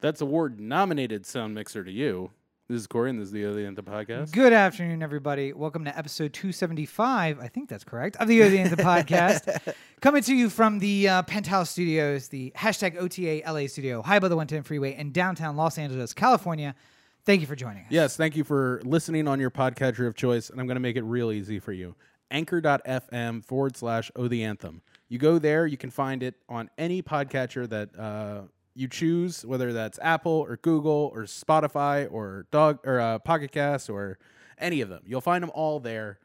That's award-nominated sound mixer to you. This is Corey, and this is the O The Anthem Podcast. Good afternoon, everybody. Welcome to episode 275, I think that's correct, of the O The Anthem Podcast. Coming to you from the Penthouse Studios, the hashtag OTA LA studio, high above the 110 freeway in downtown Los Angeles, California. Thank you for joining us. Yes, thank you for listening on your podcatcher of choice, and I'm going to make it real easy for you. Anchor.fm/O The Anthem. You go there, you can find it on any podcatcher that... you choose, whether that's Apple or Google or Spotify or Pocket Cast or any of them. You'll find them all there.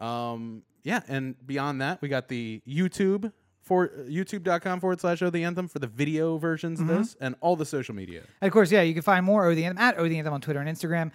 Yeah, and beyond that, we got the YouTube for YouTube.com/O The Anthem for the video versions of this and all the social media. And of course, yeah, you can find more O The Anthem at O The Anthem on Twitter and Instagram.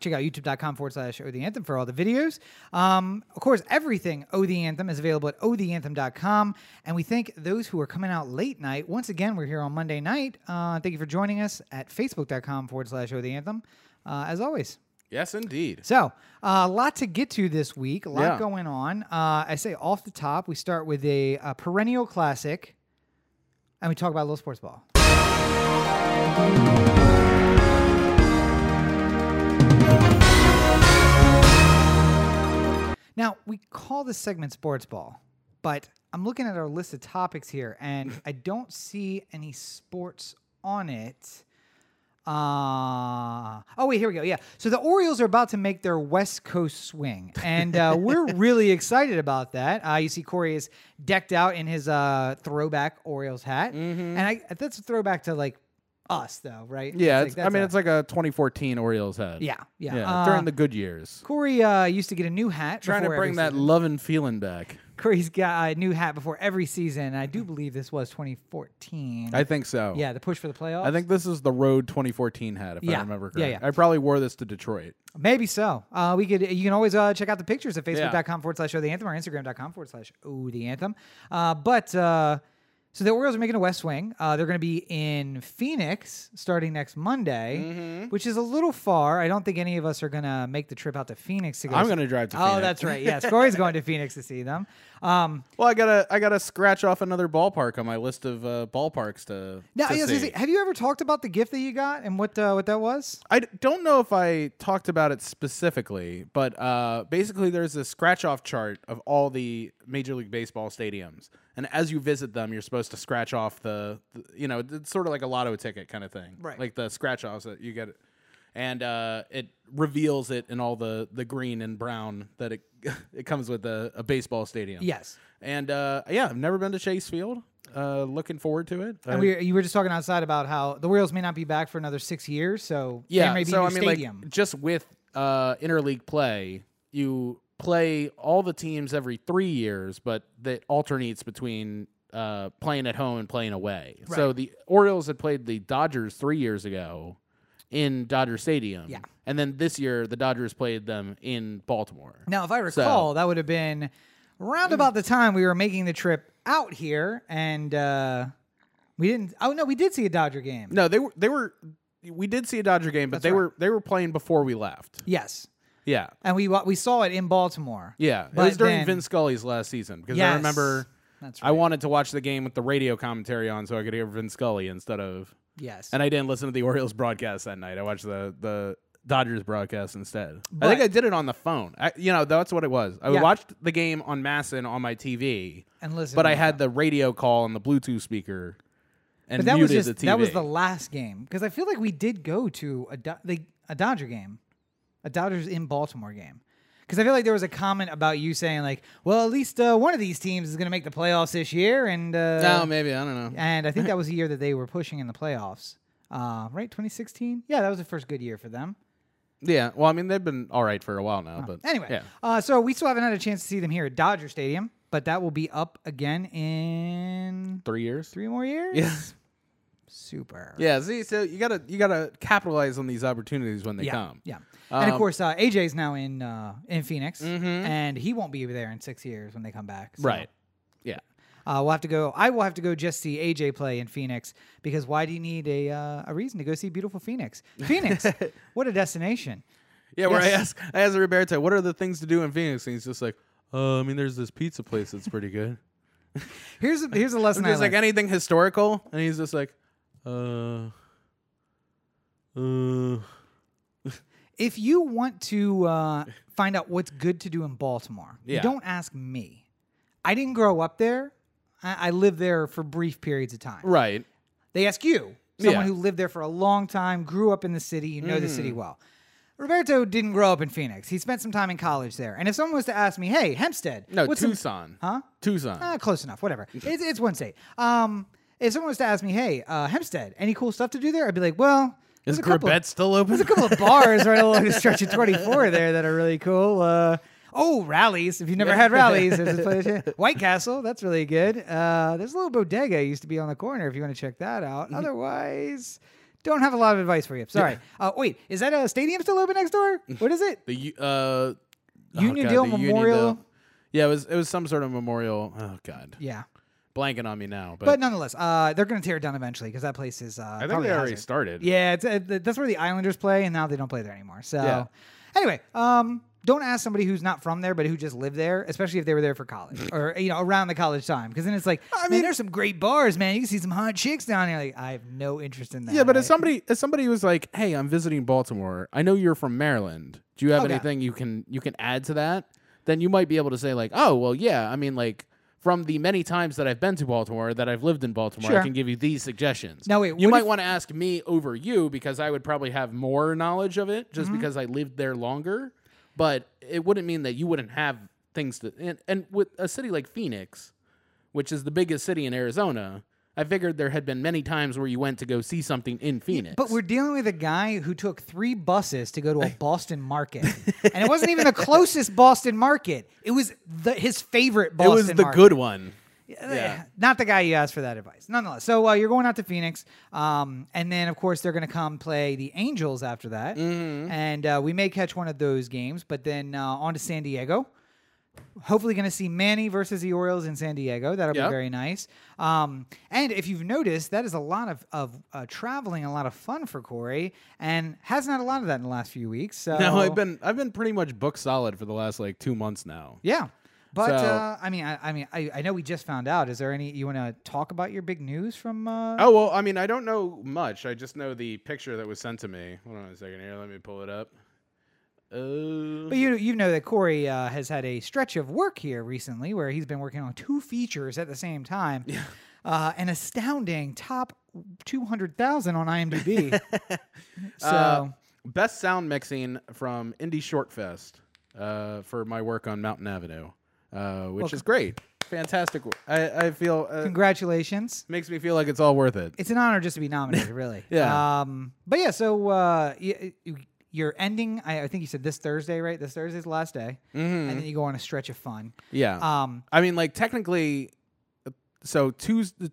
Check out YouTube.com/O The Anthem for all the videos. Of course, everything O The Anthem is available at OtheAnthem.com. And we thank those who are coming out late night. Once again, we're here on Monday night. Thank you for joining us at Facebook.com/O The Anthem. As always. Yes, indeed. So, a lot to get to this week. A lot going on. I say off the top, we start with a perennial classic, and we talk about a little sports ball. Now, we call this segment sports ball, but I'm looking at our list of topics here, and I don't see any sports on it. Oh, wait, here we go. Yeah. So the Orioles are about to make their West Coast swing, and we're really excited about that. You see Corey is decked out in his throwback Orioles hat, and that's a throwback to, like, us, though, right? Yeah. It's like a 2014 Orioles hat. Yeah. Yeah. During the good years. Corey used to get a new hat. Trying to bring that love and feeling back. Corey's got a new hat before every season, and I do believe this was 2014. I think so. Yeah, the push for the playoffs. I think this is the road 2014 hat, if I remember correctly. Yeah. I probably wore this to Detroit. Maybe so. You can always check out the pictures at Facebook.com/O The Anthem or Instagram.com/O The Anthem. So the Orioles are making a West Swing. They're going to be in Phoenix starting next Monday, which is a little far. I don't think any of us are going to make the trip out to Phoenix to go. I'm going to drive to Phoenix. Oh, that's right. Yes, Corey's going to Phoenix to see them. Well, I gotta scratch off another ballpark on my list of ballparks to. Now, see. Have you ever talked about the gift that you got and what that was? I don't know if I talked about it specifically, but basically there's a scratch off chart of all the Major League Baseball stadiums. And as you visit them, you're supposed to scratch off it's sort of like a lotto ticket kind of thing. Right. Like the scratch-offs that you get. And it reveals it in all the green and brown that it comes with a baseball stadium. Yes. And, I've never been to Chase Field. Looking forward to it. And you were just talking outside about how the Orioles may not be back for another 6 years. So, yeah, may be so, stadium. Like, just with interleague play, you... play all the teams every 3 years, but that alternates between playing at home and playing away. Right. So the Orioles had played the Dodgers 3 years ago in Dodger Stadium. Yeah. And then this year, the Dodgers played them in Baltimore. Now, if I recall, that would have been around about the time we were making the trip out here, and we didn't... Oh, no, we did see a Dodger game. No, we did see a Dodger game, but they were playing before we left. Yes. Yeah. And we saw it in Baltimore. Yeah. It was during Vin Scully's last season because I remember I wanted to watch the game with the radio commentary on so I could hear Vin Scully instead of... Yes. And I didn't listen to the Orioles broadcast that night. I watched the Dodgers broadcast instead. But I think I did it on the phone. That's what it was. I watched the game on Masson on my TV. And listened. But I had the radio call on the Bluetooth speaker and muted the TV. That was the last game because I feel like we did go to a Dodger game. A Dodgers in Baltimore game. Because I feel like there was a comment about you saying, like, well, at least one of these teams is going to make the playoffs this year. And maybe. I don't know. And I think that was the year that they were pushing in the playoffs. Right? 2016? Yeah, that was the first good year for them. Yeah. Well, I mean, they've been all right for a while now. But anyway, so we still haven't had a chance to see them here at Dodger Stadium. But that will be up again in... 3 years? 3 more years? Yeah. Super. Yeah, see, so you gotta capitalize on these opportunities when they come. Yeah, and of course, AJ's now in Phoenix, and he won't be there in 6 years when they come back. So. Right. Yeah. We'll have to go. I will have to go just see AJ play in Phoenix because why do you need a reason to go see beautiful Phoenix? Phoenix, what a destination. Yeah, where I asked Roberto, what are the things to do in Phoenix, and he's just like, there's this pizza place that's pretty good. Here's a lesson. He's like anything historical, and he's just like. If you want to find out what's good to do in Baltimore, yeah. you don't ask me. I didn't grow up there. I lived there for brief periods of time. Right. They ask you, someone yeah. who lived there for a long time, grew up in the city, you know the city well. Roberto didn't grow up in Phoenix. He spent some time in college there. And if someone was to ask me, hey, Hempstead. No, Tucson. Tucson. Close enough. Whatever. It's one state. If someone was to ask me, hey, Hempstead, any cool stuff to do there? I'd be like, well... Is Gribet still open? There's a couple of bars right along the stretch of 24 there that are really cool. Rallies. If you've never had Rallies, there's a place. White Castle, that's really good. There's a little bodega used to be on the corner if you want to check that out. Otherwise, don't have a lot of advice for you. Sorry. Wait, is that a stadium still open next door? What is it? The Union Memorial. Yeah, it was some sort of memorial. Oh, God. Yeah. Blanking on me now, but nonetheless, they're going to tear it down eventually because that place is. I think they already started. Yeah, that's where the Islanders play, and now they don't play there anymore. So, anyway, don't ask somebody who's not from there but who just lived there, especially if they were there for college or around the college time, because then it's like, I mean, there's some great bars, man. You can see some hot chicks down there. Like, I have no interest in that. Yeah, but if somebody was like, hey, I'm visiting Baltimore. I know you're from Maryland. Do you have anything you can add to that? Then you might be able to say like, oh, well, yeah. I mean, like. From the many times that I've been to Baltimore, that I've lived in Baltimore, sure. I can give you these suggestions. Now, wait, you might want to ask me over you because I would probably have more knowledge of it just because I lived there longer. But it wouldn't mean that you wouldn't have things that... And with a city like Phoenix, which is the biggest city in Arizona, I figured there had been many times where you went to go see something in Phoenix. But we're dealing with a guy who took 3 buses to go to a Boston market. And it wasn't even the closest Boston market. It was his favorite Boston market. It was the good one. Yeah. Not the guy you asked for that advice. Nonetheless. So you're going out to Phoenix. And then, of course, they're going to come play the Angels after that. Mm-hmm. And we may catch one of those games. But then on to San Diego. Hopefully going to see Manny versus the Orioles in San Diego. That'll be very nice. And if you've noticed, that is a lot of traveling, a lot of fun for Corey, and hasn't had a lot of that in the last few weeks. So. No, I've been pretty much book solid for the last like 2 months now. Yeah. But so, I know we just found out. Is there any you want to talk about your big news from? I don't know much. I just know the picture that was sent to me. Hold on a second here. Let me pull it up. But you know that Corey has had a stretch of work here recently where he's been working on 2 features at the same time. Yeah. An astounding top 200,000 on IMDb. So best sound mixing from Indie Short Fest for my work on Mountain Avenue, which is great. Fantastic. I feel... congratulations. Makes me feel like it's all worth it. It's an honor just to be nominated, really. Yeah. But yeah, so... You're ending, I think you said this Thursday, right? This Thursday's the last day. Mm-hmm. And then you go on a stretch of fun. Yeah. I mean, like, technically, so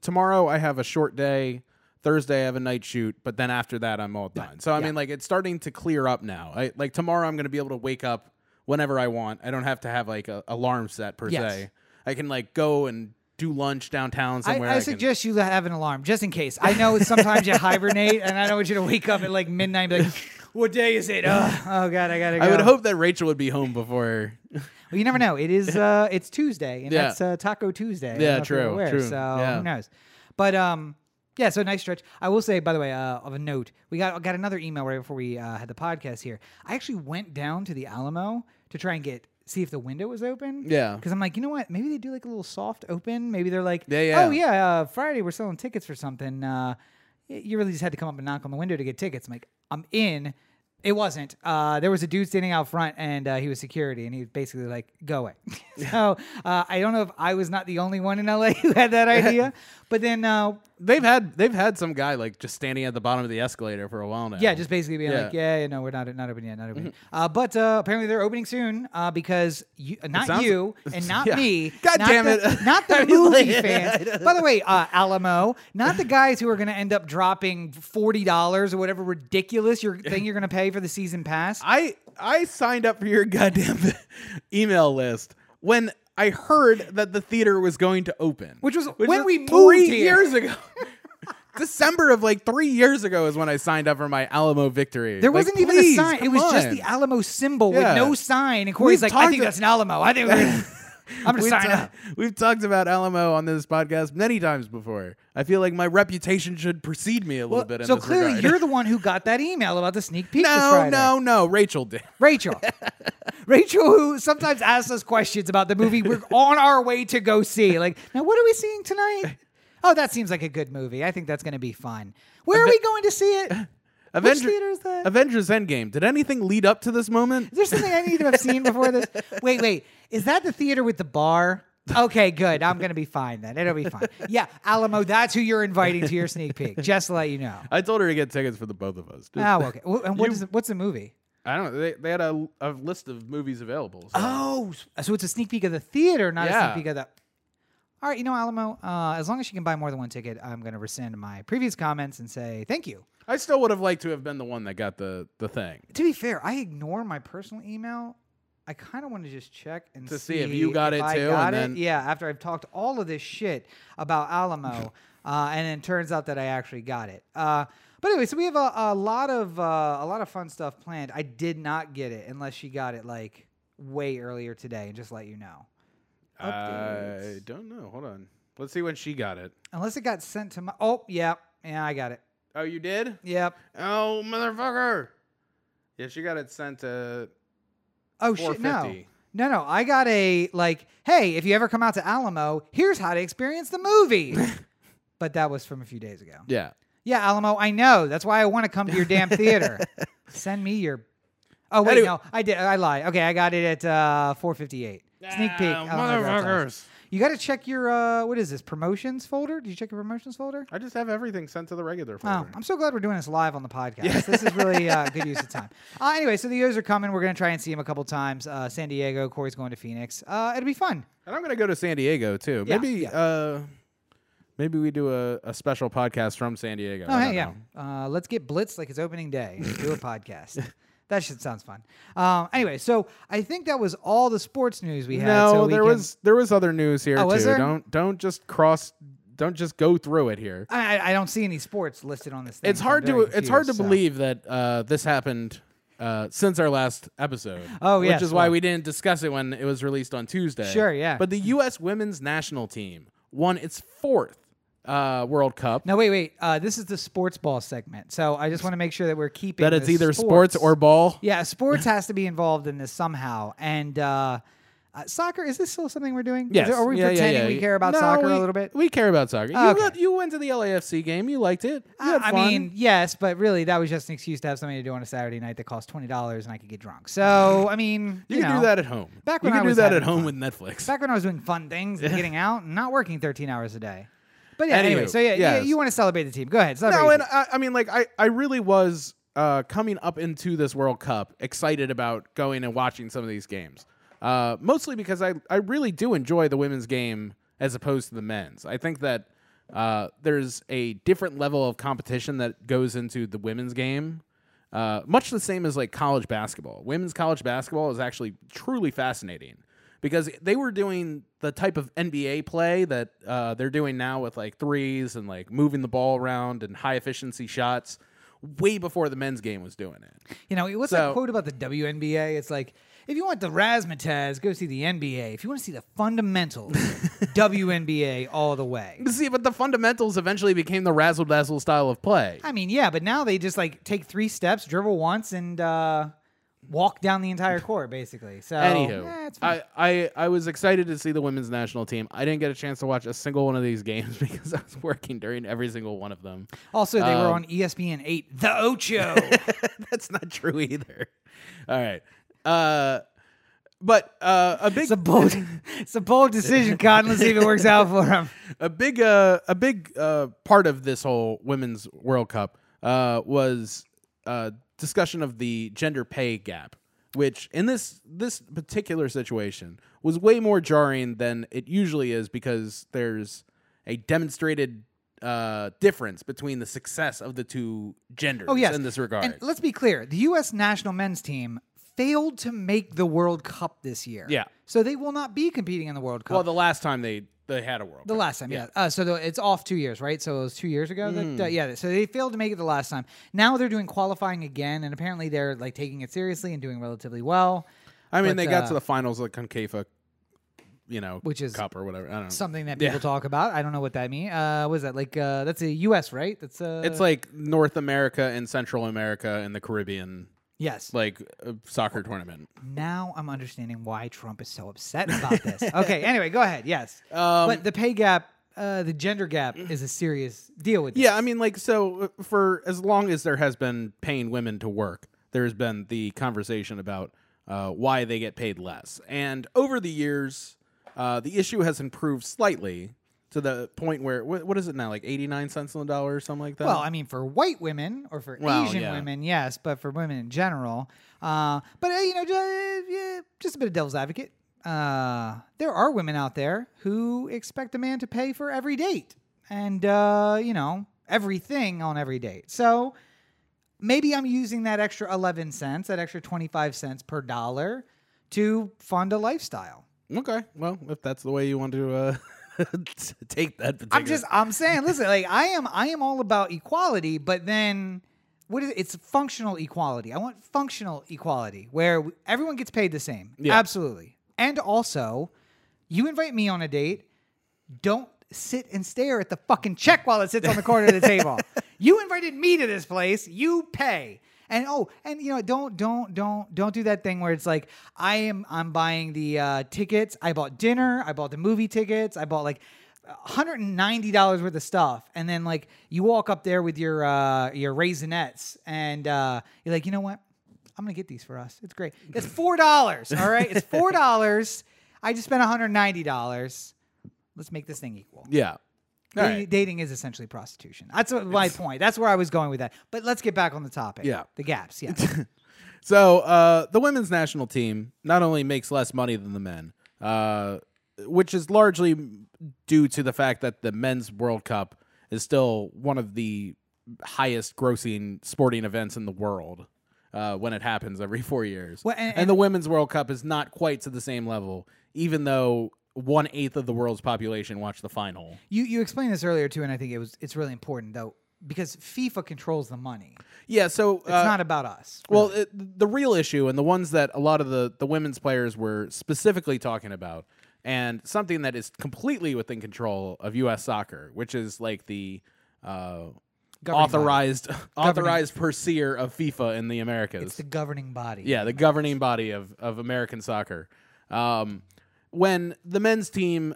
tomorrow I have a short day. Thursday I have a night shoot. But then after that, I'm all done. So, I mean, like, it's starting to clear up now. Tomorrow I'm going to be able to wake up whenever I want. I don't have to have, like, an alarm set, per se. I can, like, go and... do lunch downtown somewhere. I suggest you have an alarm just in case. I know sometimes you hibernate, and I don't want you to wake up at like midnight and be like, what day is it? Oh God, I gotta go. I would hope that Rachel would be home before. Well, you never know. It is it's Tuesday, and that's Taco Tuesday. Yeah, true. So who knows? But so nice stretch. I will say, by the way, of a note, we got another email right before we had the podcast here. I actually went down to the Alamo to try and see if the window was open. Yeah. Because I'm like, you know what? Maybe they do like a little soft open. Maybe they're like, Friday we're selling tickets for something. You really just had to come up and knock on the window to get tickets. I'm like, I'm in. It wasn't. There was a dude standing out front, and he was security, and he was basically like, go away. So I don't know if I was not the only one in LA who had that idea, but then... They've had some guy like just standing at the bottom of the escalator for a while now. Yeah, just basically being like, we're not open yet, not open. Mm-hmm. But apparently they're opening soon because not you and not me. God damn it! Not the movie fans. By the way, Alamo, not the guys who are going to end up dropping $40 or whatever ridiculous thing you're going to pay for the season pass. I signed up for your goddamn email list when. I heard that the theater was going to open. Which was when we moved three years ago. December of like 3 years ago is when I signed up for my Alamo victory. There wasn't even a sign. It was just the Alamo symbol with no sign. And Corey's like, I think that's an Alamo. I think we're I'm going to sign up. We've talked about Alamo on this podcast many times before. I feel like my reputation should precede me a little bit in this regard. So clearly you're the one who got that email about the sneak peek this Friday. No. Rachel did. Rachel, who sometimes asks us questions about the movie we're on our way to go see. Like, now what are we seeing tonight? Oh, that seems like a good movie. I think that's going to be fun. Where are we going to see it? Which theater is that? Avengers Endgame. Did anything lead up to this moment? Is there something I need to have seen before this? Wait. Is that the theater with the bar? Okay, good. I'm going to be fine then. It'll be fine. Yeah, Alamo, that's who you're inviting to your sneak peek, just to let you know. I told her to get tickets for the both of us. Oh, okay. And what's the movie? I don't know. They had a list of movies available. So. Oh, so it's a sneak peek of the theater, not a sneak peek of the... All right, you know, Alamo, as long as you can buy more than one ticket, I'm going to rescind my previous comments and say thank you. I still would have liked to have been the one that got the thing. To be fair, I ignore my personal email. I kind of want to just check and see if you got it too. Yeah, after I've talked all of this shit about Alamo, and then it turns out that I actually got it. But anyway, so we have a lot of fun stuff planned. I did not get it unless she got it like way earlier today, and just let you know. Updates. I don't know. Hold on. Let's see when she got it. Unless it got sent to my. Oh yeah, I got it. Oh, you did? Yep. Oh, motherfucker. Yeah, she got it sent to $4.50. Shit, no. I got a, like, hey, if you ever come out to Alamo, here's how to experience the movie. But that was from a few days ago. Yeah. Yeah, Alamo, I know. That's why I want to come to your damn theater. Send me your... Oh, wait, anyway. No. I did. I lied. Okay, I got it at 4:58. Sneak peek. Motherfuckers. You got to check your, what is this, promotions folder? Do you check your promotions folder? I just have everything sent to the regular folder. Oh, I'm so glad we're doing this live on the podcast. Yeah. This is really good use of time. Anyway, so the O's are coming. We're going to try and see them a couple times. San Diego. Corey's going to Phoenix. It'll be fun. And I'm going to go to San Diego, too. Yeah. Maybe we do a special podcast from San Diego. Oh, hey, yeah. Let's get blitzed like it's opening day and do a podcast. That shit sounds fun. Anyway, so I think that was all the sports news we had. There was other news here too. Don't just go through it here. I don't see any sports listed on this thing. It's hard to believe that this happened since our last episode. Oh yeah, which is why we didn't discuss it when it was released on Tuesday. Sure, yeah. But the U.S. Women's National Team won its fourth World Cup. No, wait. This is the sports ball segment, so I just want to make sure that we're keeping that it's either sports or ball. Yeah, sports has to be involved in this somehow. And soccer, is this still something we're doing? Yes. Are we pretending we care about soccer a little bit? We care about soccer. You went to the LAFC game. You liked it. I mean, yes, but really that was just an excuse to have something to do on a Saturday night that cost $20 and I could get drunk. So I mean, you can do that at home. Back when I was with Netflix. Back when I was doing fun things and getting out and not working 13 hours a day. But yeah, anyway, so you want to celebrate the team. Go ahead. Celebrate the team. I mean, like, I really was coming up into this World Cup excited about going and watching some of these games, mostly because I really do enjoy the women's game as opposed to the men's. I think that there's a different level of competition that goes into the women's game, much the same as, like, college basketball. Women's college basketball is actually truly fascinating. Because they were doing the type of NBA play that they're doing now with, like, threes and, like, moving the ball around and high-efficiency shots way before the men's game was doing it. You know, what's that quote about the WNBA? It's like, if you want the razzmatazz, go see the NBA. If you want to see the fundamentals, WNBA all the way. See, but the fundamentals eventually became the razzle-dazzle style of play. I mean, yeah, but now they just, like, take three steps, dribble once, and... walk down the entire court, basically. So, anywho, I was excited to see the women's national team. I didn't get a chance to watch a single one of these games because I was working during every single one of them. Also, they were on ESPN 8, the Ocho. That's not true either. All right. But a big... It's a bold decision, Cotton. Let's see if it works out for him. A big part of this whole Women's World Cup was... discussion of the gender pay gap, which in this particular situation was way more jarring than it usually is because there's a demonstrated difference between the success of the two genders in this regard. And let's be clear. The U.S. national men's team failed to make the World Cup this year. Yeah. So they will not be competing in the World Cup. Well, the last time they had a World Cup. The last time, yeah. So it's off 2 years, right? So it was 2 years ago? So they failed to make it the last time. Now they're doing qualifying again, and apparently they're like taking it seriously and doing relatively well. I mean, they got to the finals of the CONCACAF you know, which is cup or whatever. I don't know. Something that people talk about. I don't know what that means. What is that? Like, that's the U.S., right? That's it's like North America and Central America and the Caribbean. Yes. Like a soccer tournament. Now I'm understanding why Trump is so upset about this. Okay. Anyway, go ahead. Yes. But the pay gap, the gender gap is a serious deal with this. Yeah. I mean, like, so for as long as there has been paying women to work, there's been the conversation about why they get paid less. And over the years, the issue has improved slightly to the point where, what is it now, like 89 cents on the dollar or something like that? Well, I mean, for white women or for Asian women, yes, but for women in general. But, you know, just a bit of devil's advocate. There are women out there who expect a man to pay for every date and, you know, everything on every date. So maybe I'm using that extra 11 cents, that extra 25 cents per dollar to fund a lifestyle. Okay. Well, if that's the way you want to take that particular. I'm saying, listen, like I am all about equality, but then what is it? It's functional equality. I want functional equality where everyone gets paid the same. Yeah. Absolutely. And also, you invite me on a date, don't sit and stare at the fucking check while it sits on the corner of the table. You invited me to this place, you pay. And you know, don't do that thing where it's like I'm buying the tickets. I bought dinner. I bought the movie tickets. I bought like $190 worth of stuff, and then like you walk up there with your Raisinettes, and you're like, you know what? I'm gonna get these for us. It's great. It's $4. All right, it's $4. I just spent $190. Let's make this thing equal. Yeah. Right. Dating is essentially prostitution. That's my point. That's where I was going with that. But let's get back on the topic. Yeah. The gaps. Yeah. So the women's national team not only makes less money than the men, which is largely due to the fact that the men's World Cup is still one of the highest grossing sporting events in the world when it happens every 4 years. Well, and the women's World Cup is not quite to the same level, even though 1/8 of the world's population watched the final. You explained this earlier too, and I think it's really important though, because FIFA controls the money. Yeah, so it's not about us. Really. Well, the real issue and the ones that a lot of the women's players were specifically talking about, and something that is completely within control of U.S. soccer, which is like the authorized purveyor of FIFA in the Americas. It's the governing body. Yeah, the governing body of American soccer. When the men's team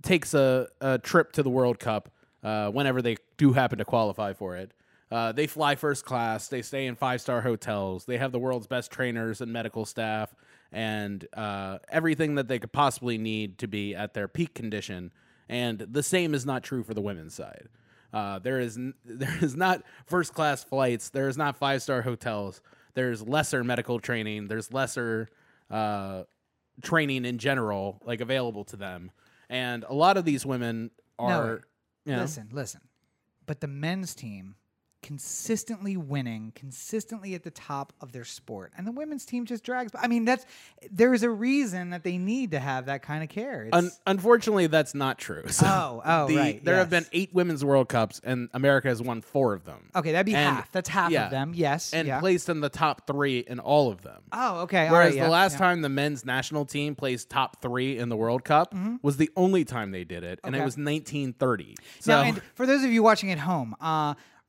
takes a trip to the World Cup, whenever they do happen to qualify for it, they fly first class, they stay in 5-star hotels, they have the world's best trainers and medical staff, and everything that they could possibly need to be at their peak condition. And the same is not true for the women's side. There is not first class flights, there is not 5-star hotels, there's lesser medical training, there's lesser training in general, like, available to them. And a lot of these women are... No, you know, listen. But the men's team consistently winning, consistently at the top of their sport. And the women's team just drags... I mean, there's a reason that they need to have that kind of care. Unfortunately, that's not true. So right. There have been 8 women's World Cups, and America has won 4 of them. Okay, that'd be half. That's half of them, yes. And placed in the top 3 in all of them. Oh, okay. Whereas the last time the men's national team placed top 3 in the World Cup was the only time they did it, and it was 1930. So, now, and for those of you watching at home...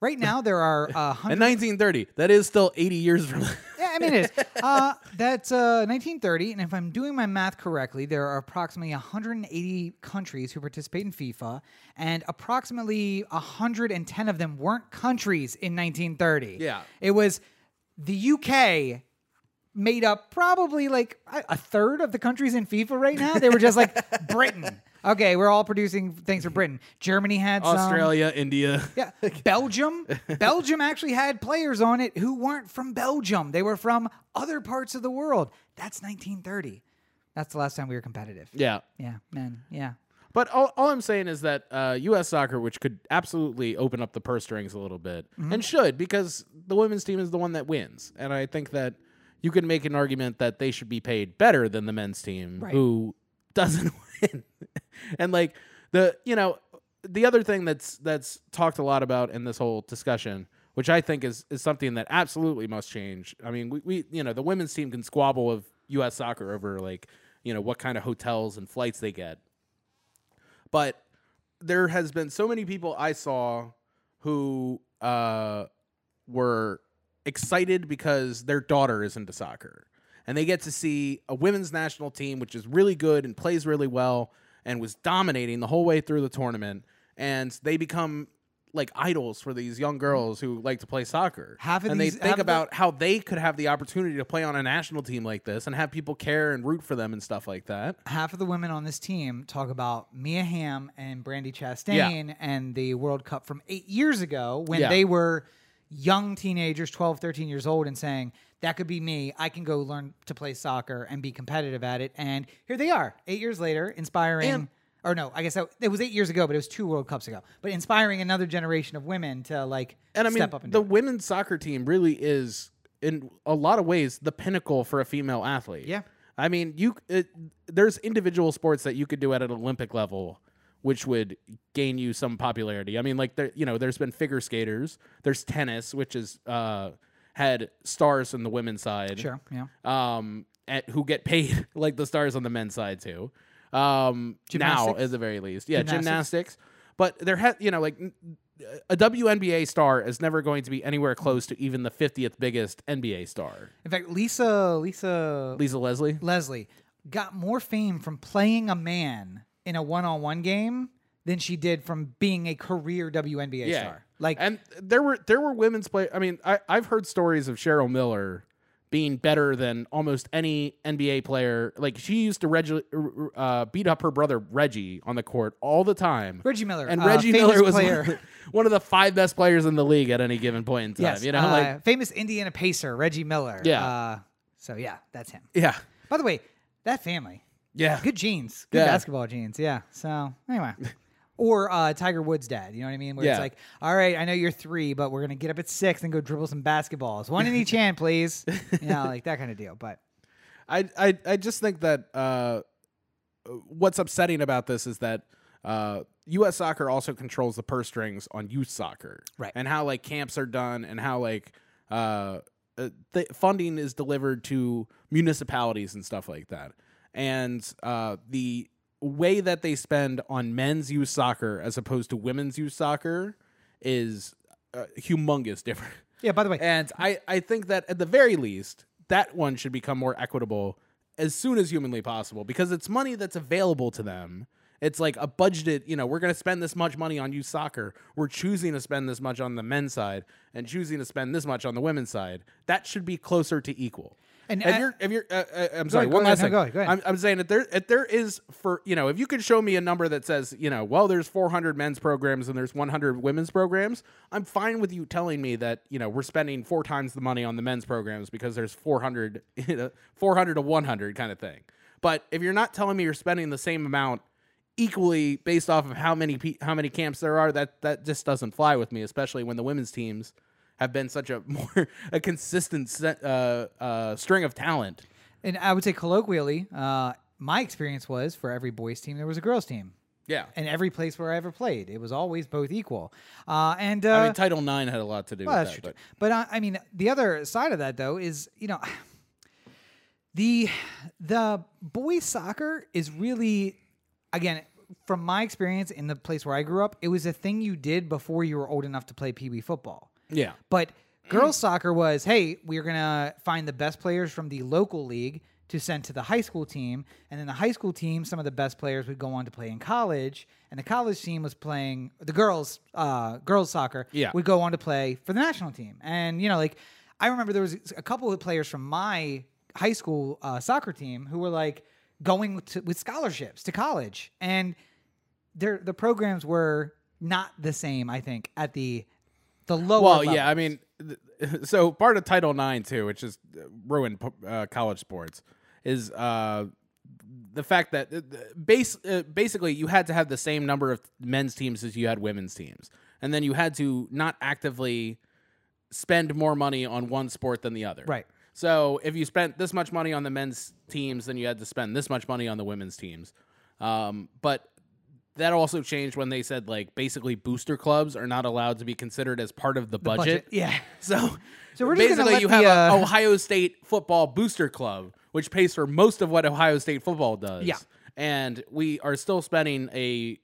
right now, there are 100... In 1930. That is still 80 years from... Yeah, I mean, it is. That's 1930, and if I'm doing my math correctly, there are approximately 180 countries who participate in FIFA, and approximately 110 of them weren't countries in 1930. Yeah. It was the UK... made up probably like a third of the countries in FIFA right now. They were just like Britain. Okay, we're all producing things for Britain. Germany had some. Australia, India. Yeah. Belgium. Belgium actually had players on it who weren't from Belgium. They were from other parts of the world. That's 1930. That's the last time we were competitive. Yeah. Yeah, man. Yeah. But all I'm saying is that U.S. soccer, which could absolutely open up the purse strings a little bit, and should, because the women's team is the one that wins. And I think that you can make an argument that they should be paid better than the men's team, right, who doesn't win. And like the other thing that's talked a lot about in this whole discussion, which I think is something that absolutely must change. I mean, we the women's team can squabble with U.S. soccer over like you know, what kind of hotels and flights they get. But there has been so many people I saw who were excited because their daughter is into soccer. And they get to see a women's national team, which is really good and plays really well and was dominating the whole way through the tournament. And they become like idols for these young girls who like to play soccer. And they think about how they could have the opportunity to play on a national team like this and have people care and root for them and stuff like that. Half of the women on this team talk about Mia Hamm and Brandi Chastain and the World Cup from 8 years ago when they were young teenagers, 12, 13 years old, and saying, that could be me. I can go learn to play soccer and be competitive at it. And here they are, 8 years later, inspiring... Or no, I guess it was 8 years ago, but it was 2 World Cups ago. But inspiring another generation of women to step up and do it. The women's soccer team really is, in a lot of ways, the pinnacle for a female athlete. Yeah. I mean, there's individual sports that you could do at an Olympic level, which would gain you some popularity. I mean, there's been figure skaters. There's tennis, which has had stars on the women's side. Sure, yeah. Who get paid like the stars on the men's side, too. Now, at the very least. Yeah, gymnastics. But there a WNBA star is never going to be anywhere close to even the 50th biggest NBA star. In fact, Lisa Leslie got more fame from playing a man in a one-on-one game than she did from being a career WNBA star. And there were women's play. I mean, I've heard stories of Cheryl Miller being better than almost any NBA player. Like, she used to beat up her brother Reggie on the court all the time. Reggie Miller. And Reggie Miller was one of the 5 best players in the league at any given point in time. Yes, famous Indiana Pacer, Reggie Miller. Yeah. That's him. Yeah. By the way, that family. Yeah. Good genes. Good basketball genes. Yeah. So, anyway. Or Tiger Woods' dad, you know what I mean? Where it's like, all right, I know you're 3, but we're going to get up at 6 and go dribble some basketballs. One in each hand, please. Yeah, like that kind of deal. But I just think that what's upsetting about this is that U.S. soccer also controls the purse strings on youth soccer. Right. And how, camps are done and how, funding is delivered to municipalities and stuff like that. And the way that they spend on men's youth soccer as opposed to women's youth soccer is humongous different. Yeah, by the way. And I think that at the very least, that one should become more equitable as soon as humanly possible because it's money that's available to them. It's like a budgeted, we're going to spend this much money on youth soccer. We're choosing to spend this much on the men's side and choosing to spend this much on the women's side. That should be closer to equal. Go ahead. I'm saying that there is if you could show me a number that says, there's 400 men's programs and there's 100 women's programs, I'm fine with you telling me that, we're spending 4 times the money on the men's programs because there's 400 to 100 kind of thing. But if you're not telling me you're spending the same amount equally based off of how many camps there are, that just doesn't fly with me, especially when the women's teams have been such a consistent string of talent. And I would say colloquially, my experience was for every boys team, there was a girls team. Yeah. And every place where I ever played, it was always both equal. I mean, Title IX had a lot to do with that. But the other side of that, though, is, the boys soccer is really, again, from my experience in the place where I grew up, it was a thing you did before you were old enough to play Pee Wee football. Yeah. But girls' soccer was, hey, we're going to find the best players from the local league to send to the high school team. And then the high school team, some of the best players would go on to play in college. And the college team was playing, the girls' soccer would go on to play for the national team. And, I remember there was a couple of players from my high school soccer team who were, going with scholarships to college. And the programs were not the same, I think, at the lower levels. Yeah, I mean, so part of Title IX, too, which has ruined college sports, is the fact that basically you had to have the same number of men's teams as you had women's teams. And then you had to not actively spend more money on one sport than the other. Right. So if you spent this much money on the men's teams, then you had to spend this much money on the women's teams. But that also changed when they said, basically booster clubs are not allowed to be considered as part of the budget. Yeah. So we're basically you have an Ohio State football booster club, which pays for most of what Ohio State football does. Yeah. And we are still spending a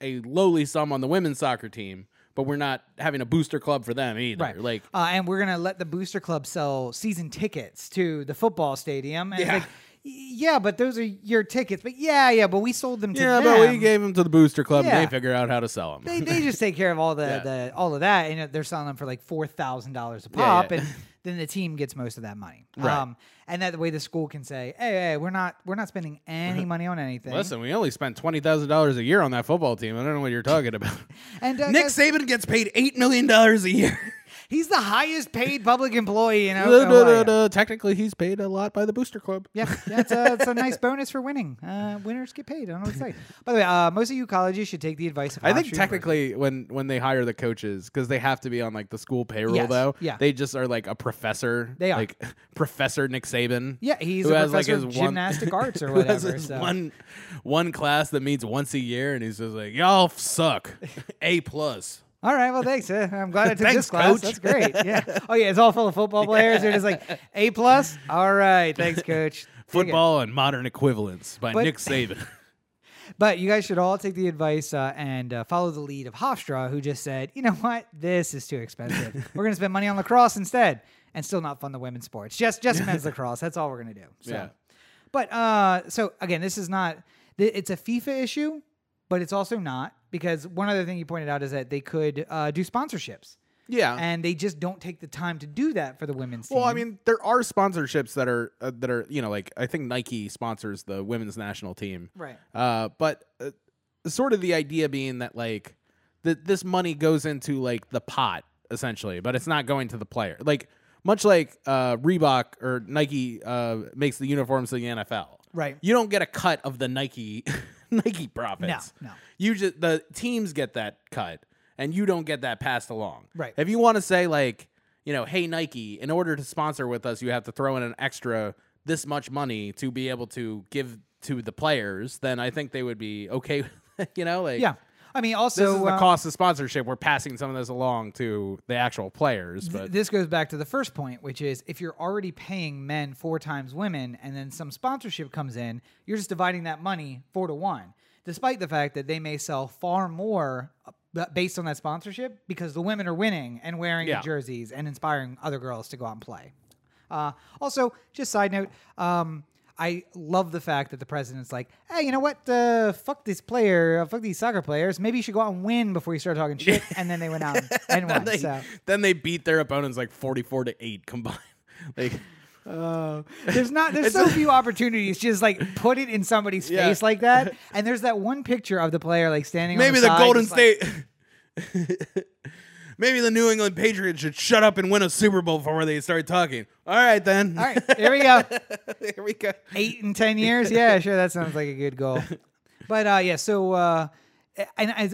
lowly sum on the women's soccer team, but we're not having a booster club for them either. Right. Like, and we're going to let the booster club sell season tickets to the football stadium. And yeah. It's like, yeah, but those are your tickets. But yeah, but we sold them to them. Yeah, but we gave them to the booster club, and they figure out how to sell them. They just take care of all the, all of that, and they're selling them for like $4,000 a pop, and then the team gets most of that money. Right. And that way the school can say, hey, we're not spending any money on anything. Listen, we only spent $20,000 a year on that football team. I don't know what you're talking about. And Nick Saban gets paid $8 million a year. He's the highest paid public employee in Ohio. Technically, he's paid a lot by the Booster Club. Yeah, that's a nice bonus for winning. Winners get paid. I don't know what to say. By the way, most of you colleges should take the advice of I think technically when they hire the coaches, because they have to be on like the school payroll, though, they just are like a professor. They are. Like Professor Nick Saban. Yeah, he's a professor of gymnastic arts or whatever. One class that meets once a year, and he's just like, y'all suck. A+. All right, well, thanks. I'm glad I took this class. Coach. That's great. Yeah. Oh, yeah, it's all full of football players. They're just like, A+? All right, thanks, Coach. Football and Modern Equivalents by Nick Saban. But you guys should all take the advice and follow the lead of Hofstra, who just said, you know what? This is too expensive. We're going to spend money on lacrosse instead and still not fund the women's sports. Just men's lacrosse. That's all we're going to do. So. Yeah. But, so, again, this is not – it's a FIFA issue, but it's also not. Because one other thing you pointed out is that they could do sponsorships. Yeah. And they just don't take the time to do that for the women's team. Well, I mean, there are sponsorships that are, you know, like I think Nike sponsors the women's national team. Right. But sort of the idea being that like this money goes into like the pot essentially, but it's not going to the player. Like much like Reebok or Nike makes the uniforms of the NFL. Right. You don't get a cut of the Nike profits. No. You just the teams get that cut, and you don't get that passed along. Right. If you want to say like, you know, hey Nike, in order to sponsor with us, you have to throw in an extra this much money to be able to give to the players. Then I think they would be okay. You know, like yeah. I mean, also this is the cost of sponsorship. We're passing some of this along to the actual players. But this goes back to the first point, which is if you're already paying men 4 times women, and then some sponsorship comes in, you're just dividing that money 4 to 1, despite the fact that they may sell far more based on that sponsorship because the women are winning and wearing the jerseys and inspiring other girls to go out and play. Also, just side note. I love the fact that the president's like, hey, you know what? Fuck these soccer players. Maybe you should go out and win before you start talking shit. And then they went out and won. Then they beat their opponents like 44-8 combined. Like, there's so few opportunities to just like put it in somebody's face like that. And there's that one picture of the player like standing. Maybe on the side, Golden State. Like, maybe the New England Patriots should shut up and win a Super Bowl before they start talking. All right, then. All right, here we go. Here we go. 8 and 10 years? Yeah, sure, that sounds like a good goal. But, and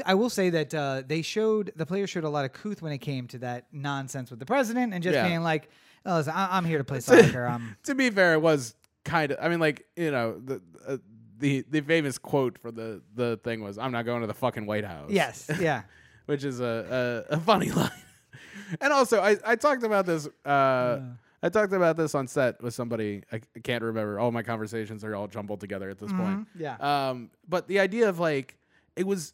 I will say that the players showed a lot of couth when it came to that nonsense with the president and just being like, oh, listen, I'm here to play soccer. To be fair, it was kind of, I mean, like, you know, the famous quote for the thing was, I'm not going to the fucking White House. Yes, yeah. Which is a funny line, and also I talked about this. I talked about this on set with somebody. I can't remember. All my conversations are all jumbled together at this point. Yeah. But the idea of like it was,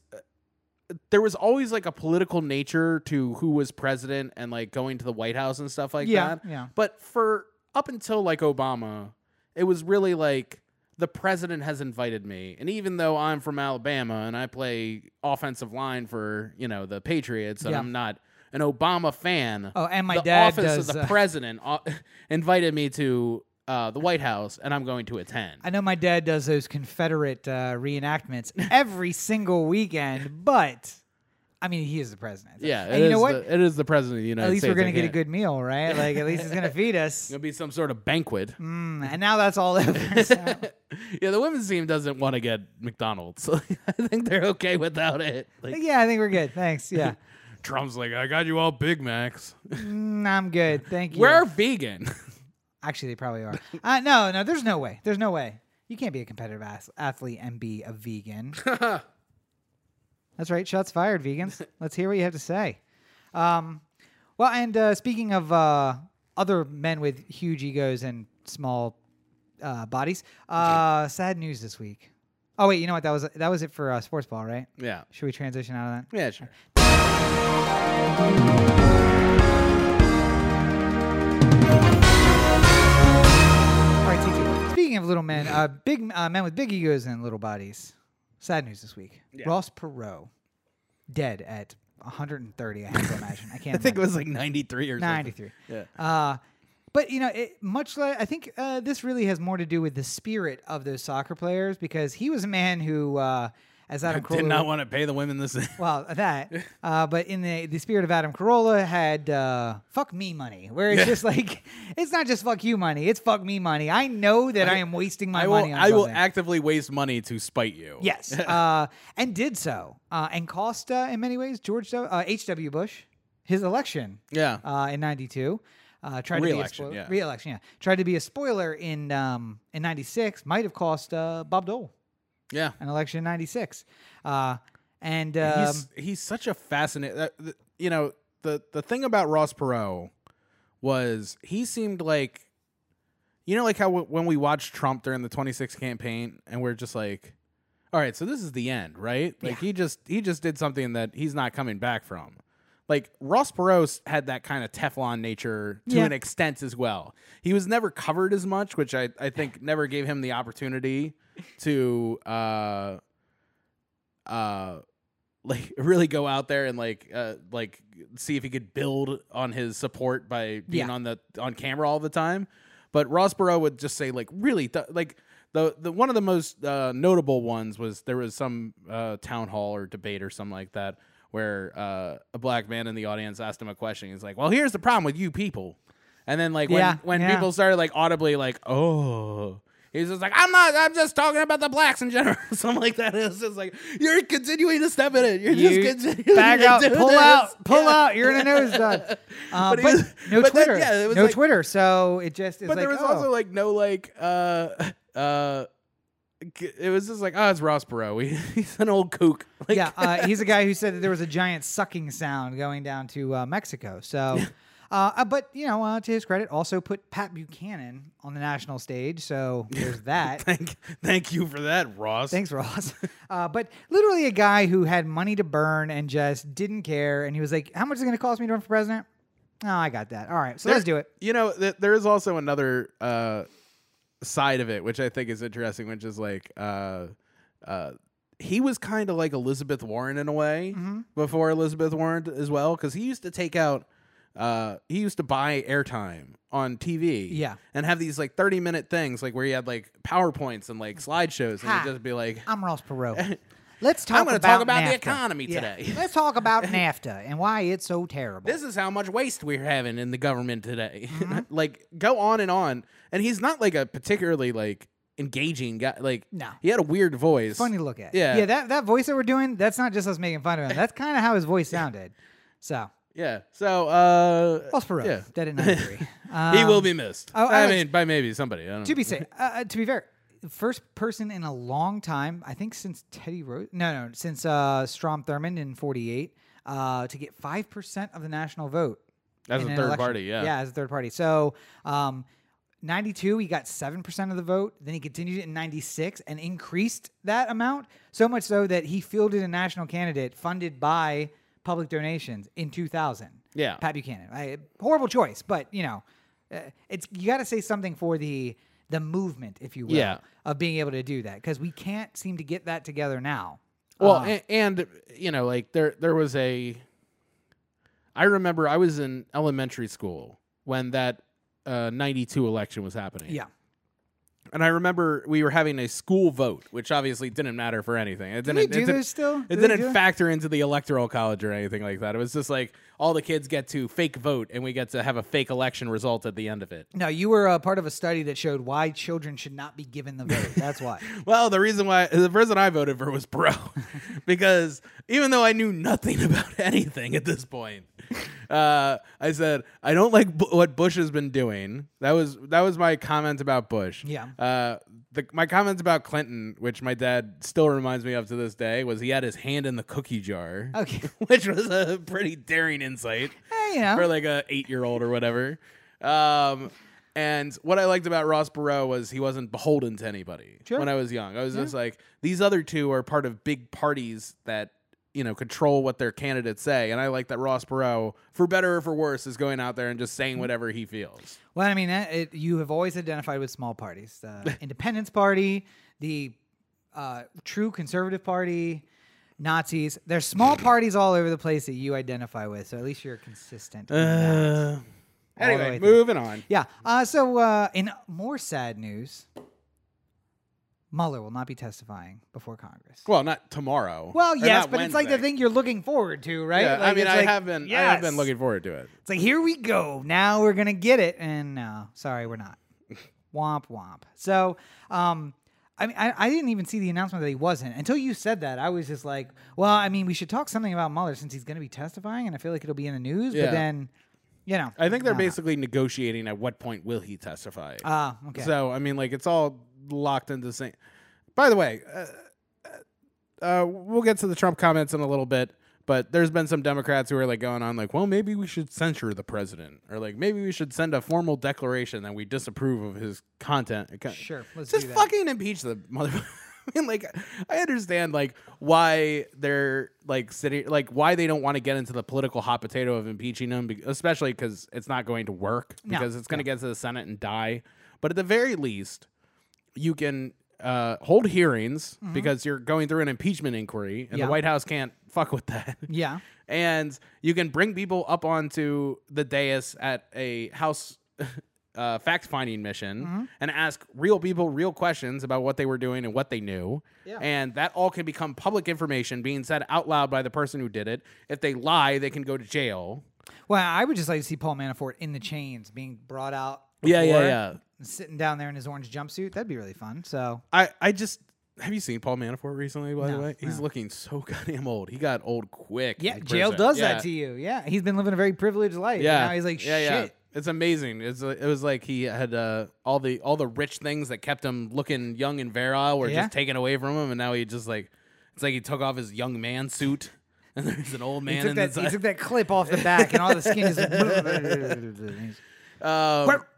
there was always like a political nature to who was president and like going to the White House and stuff like that. Yeah. But for up until like Obama, it was really like. The president has invited me, and even though I'm from Alabama and I play offensive line for, you know, the Patriots, and I'm not an Obama fan. Oh, and my dad does. The office of the president invited me to the White House, and I'm going to attend. I know my dad does those Confederate reenactments every single weekend, but. I mean, he is the president. So. Yeah, and you know what? It is the president of the United States. At least we're going to get a good meal, right? Like, at least he's going to feed us. It's going to be some sort of banquet. And now that's all over. So. Yeah, the women's team doesn't want to get McDonald's. So I think they're okay without it. Like, yeah, I think we're good. Thanks. Yeah. Trump's like, I got you all Big Macs. I'm good. Thank you. We're vegan. Actually, they probably are. No, there's no way. There's no way. You can't be a competitive athlete and be a vegan. That's right. Shots fired, vegans. Let's hear what you have to say. Well, and speaking of other men with huge egos and small bodies. Sad news this week. Oh wait, you know what? That was it for sports ball, right? Yeah. Should we transition out of that? Yeah, sure. All right, TT. Speaking of little men, big men with big egos and little bodies. Sad news this week. Yeah. Ross Perot, dead at 130. I have to imagine. I can't. I think it was like 93 or 93. Something. Yeah. But, you know, I think this really has more to do with the spirit of those soccer players, because he was a man who, as Adam Carolla... did not want to pay the women the same. Well, that. But in the spirit of Adam Carolla, had fuck me money, where it's just like, it's not just fuck you money, it's fuck me money. I know that I am wasting my money on something. I will actively waste money to spite you. Yes. And did so. And cost, in many ways, H.W. Bush, his election in 92. Re-election, yeah. Tried to be a spoiler in 96. Might have cost Bob Dole, an election in 96. He's such a fascinating. You know, the thing about Ross Perot was he seemed like, you know, like how when we watched Trump during the 26 campaign, and we're just like, all right, so this is the end, right? Like he just did something that he's not coming back from. Like, Ross Perot had that kind of Teflon nature to an extent as well. He was never covered as much, which I think never gave him the opportunity to like really go out there and like see if he could build on his support by being on camera all the time. But Ross Perot would just say like really like. The one of the most notable ones was there was some town hall or debate or something like that, where a black man in the audience asked him a question. He's like, well, here's the problem with you people. And then like when people started like audibly like, oh, he's just like, I'm just talking about the blacks in general. Something like that. It's just like, you're continuing to step in it. Just continuing back to out, pull this. Out, pull out. You're in a nose done. No Twitter. Then, no like, Twitter. So it just is but like, there was also like no like, it was just like, oh, it's Ross Perot. He's an old kook. Like, he's a guy who said that there was a giant sucking sound going down to Mexico. So, but you know, to his credit, also put Pat Buchanan on the national stage. So there's that. thank you for that, Ross. Thanks, Ross. But literally a guy who had money to burn and just didn't care. And he was like, how much is it going to cost me to run for president? Oh, I got that. All right, so let's do it. You know, there is also another. Side of it, which I think is interesting, which is like he was kind of like Elizabeth Warren in a way before Elizabeth Warren as well, because he used to take out he used to buy airtime on TV and have these like 30-minute things like where he had like PowerPoints and like slideshows and he'd just be like, I'm Ross Perot. I'm going to talk about the economy today. Let's talk about NAFTA and why it's so terrible. This is how much waste we're having in the government today. Mm-hmm. Like, go on. And he's not like a particularly like engaging guy. Like, no. He had a weird voice. It's funny to look at. Yeah. Yeah, that voice that we're doing, that's not just us making fun of him. That's kind of how his voice sounded. So. Yeah. So, Ross Perot, dead at 93. He will be missed. By maybe somebody. I don't know. To be fair. First person in a long time, I think since Teddy Rose, since Strom Thurmond in 48, to get 5% of the national vote. As a third party, yeah, as a third party. So, 92, he got 7% of the vote. Then he continued it in 96 and increased that amount, so much so that he fielded a national candidate funded by public donations in 2000. Yeah. Pat Buchanan. Horrible choice, but, you know, you got to say something for the movement, if you will, of being able to do that, because we can't seem to get that together now. Well, and you know, like there was I remember I was in elementary school when that 92 election was happening. Yeah. And I remember we were having a school vote, which obviously didn't matter for anything. It didn't factor into the electoral college or anything like that. It was just like all the kids get to fake vote and we get to have a fake election result at the end of it. No, you were a part of a study that showed why children should not be given the vote. That's why. Well, the person I voted for was Perot, because even though I knew nothing about anything at this point, I said, I don't like what Bush has been doing. That was my comment about Bush. Yeah. My comments about Clinton, which my dad still reminds me of to this day, was he had his hand in the cookie jar. Okay. Which was a pretty daring insight for like a 8-year-old or whatever. And what I liked about Ross Perot was he wasn't beholden to anybody. Sure. When I was young, I was just like, these other two are part of big parties that, you know, control what their candidates say. And I like that Ross Perot, for better or for worse, is going out there and just saying whatever he feels. Well, I mean, you have always identified with small parties. The Independence Party, the True Conservative Party, Nazis. There's small parties all over the place that you identify with, so at least you're consistent. Anyway, moving on. Yeah. So in more sad news, Mueller will not be testifying before Congress. Well, not tomorrow. Well, yes, but Wednesday. It's like the thing you're looking forward to, right? Yeah, like, I mean, I have been looking forward to it. It's like, here we go. Now we're going to get it. And no, sorry, we're not. Womp, womp. So, I mean, I didn't even see the announcement that he wasn't. Until you said that, I was just like, well, I mean, we should talk something about Mueller since he's going to be testifying, and I feel like it'll be in the news, but then... You know, I think they're basically negotiating at what point will he testify. Okay. So, I mean, like, it's all locked into the same. By the way, we'll get to the Trump comments in a little bit, but there's been some Democrats who are, like, going on, like, well, maybe we should censure the president, or, like, maybe we should send a formal declaration that we disapprove of his content. Sure, let's do that. Just fucking impeach the motherfucker. I mean, like, I understand, like, why they're, like, sitting, like, why they don't want to get into the political hot potato of impeaching him, especially because it's not going to work, because it's going to get to the Senate and die. But at the very least, you can hold hearings because you're going through an impeachment inquiry, and the White House can't fuck with that. Yeah. And you can bring people up onto the dais at a House fact-finding mission and ask real people real questions about what they were doing and what they knew. Yeah. And that all can become public information being said out loud by the person who did it. If they lie, they can go to jail. Well, I would just like to see Paul Manafort in the chains being brought out. Yeah. Sitting down there in his orange jumpsuit. That'd be really fun. So I just... Have you seen Paul Manafort recently, by the way? He's looking so goddamn old. He got old quick. Yeah, jail does that to you. Yeah. He's been living a very privileged life. Yeah. Now he's like, shit. Yeah. It's amazing. It was like he had all the rich things that kept him looking young and virile were just taken away from him, and now he just like it's like he took off his young man suit, and there's an old man. He took that clip off the back, and all the skin is.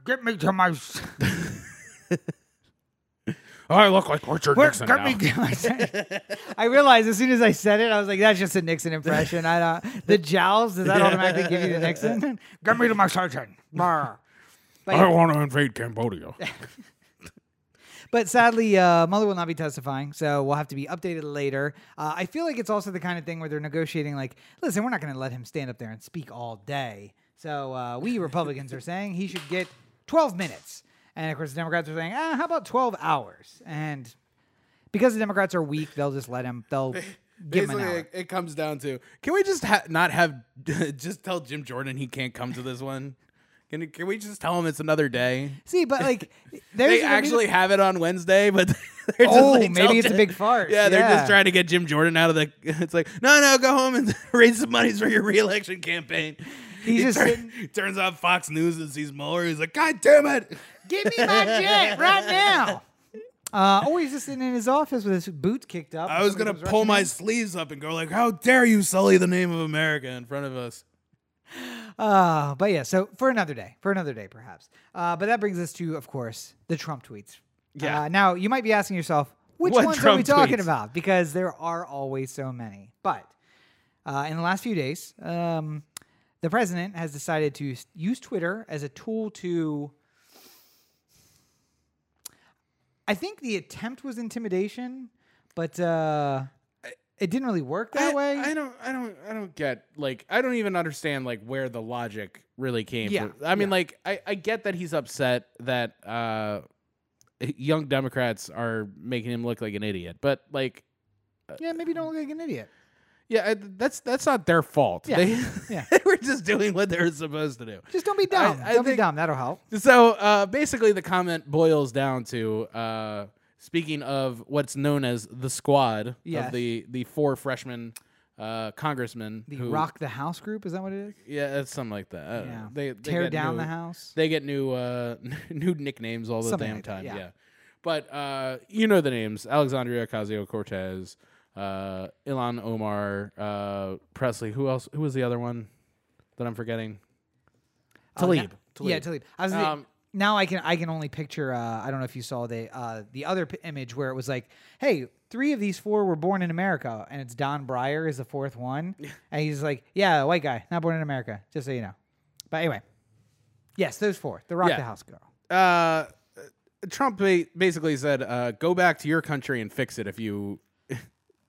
Get me to my. I look like Richard Nixon now. I realized as soon as I said it, I was like, that's just a Nixon impression. The jowls, does that automatically give you the Nixon? Get me to my station. Like, I want to invade Cambodia. But sadly, Mueller will not be testifying, so we'll have to be updated later. I feel like it's also the kind of thing where they're negotiating like, listen, we're not going to let him stand up there and speak all day. So we Republicans are saying he should get 12 minutes. And, of course, the Democrats are saying, how about 12 hours? And because the Democrats are weak, they'll just let him. They'll give him an hour. It comes down to, can we just just tell Jim Jordan he can't come to this one? Can we just tell him it's another day? See, but, like... they actually have it on Wednesday, but they're just like... maybe it's a big farce. Yeah, they're just trying to get Jim Jordan out of the... It's like, no, go home and raise some monies for your re-election campaign. He just turns on Fox News and sees Mueller. He's like, God damn it. Give me my jet right now. He's just sitting in his office with his boots kicked up. I was going to pull my sleeves up and go like, how dare you sully the name of America in front of us. But yeah, so for another day, perhaps. But that brings us to, of course, the Trump tweets. Yeah. Now, you might be asking yourself, which ones are we talking about? Because there are always so many. But in the last few days... the president has decided to use Twitter as a tool to... I think the attempt was intimidation, but it didn't really work that way. I don't get, like, I don't even understand, like, where the logic really came from. I mean, like, I get that he's upset that young Democrats are making him look like an idiot, but, like... yeah, maybe don't look like an idiot. Yeah, that's not their fault. Yeah. They were just doing what they were supposed to do. Just don't be dumb. Don't be dumb. That'll help. So basically the comment boils down to, speaking of what's known as the squad of the four freshmen congressmen. The Rock the House group? Is that what it is? Yeah, it's something like that. Yeah. They tear down the house. They get new new nicknames all the damn time. That, yeah. But you know the names. Alexandria Ocasio-Cortez. Ilhan Omar, Presley. Who else? Who was the other one that I'm forgetting? Tlaib. Tlaib. I was now I can only picture. I don't know if you saw the other image where it was like, hey, 3 of these 4 were born in America, and it's Don Breyer is the 4th one, and he's like, yeah, white guy, not born in America, just so you know. But anyway, yes, those 4, the Rock the House girl. Trump basically said, go back to your country and fix it if you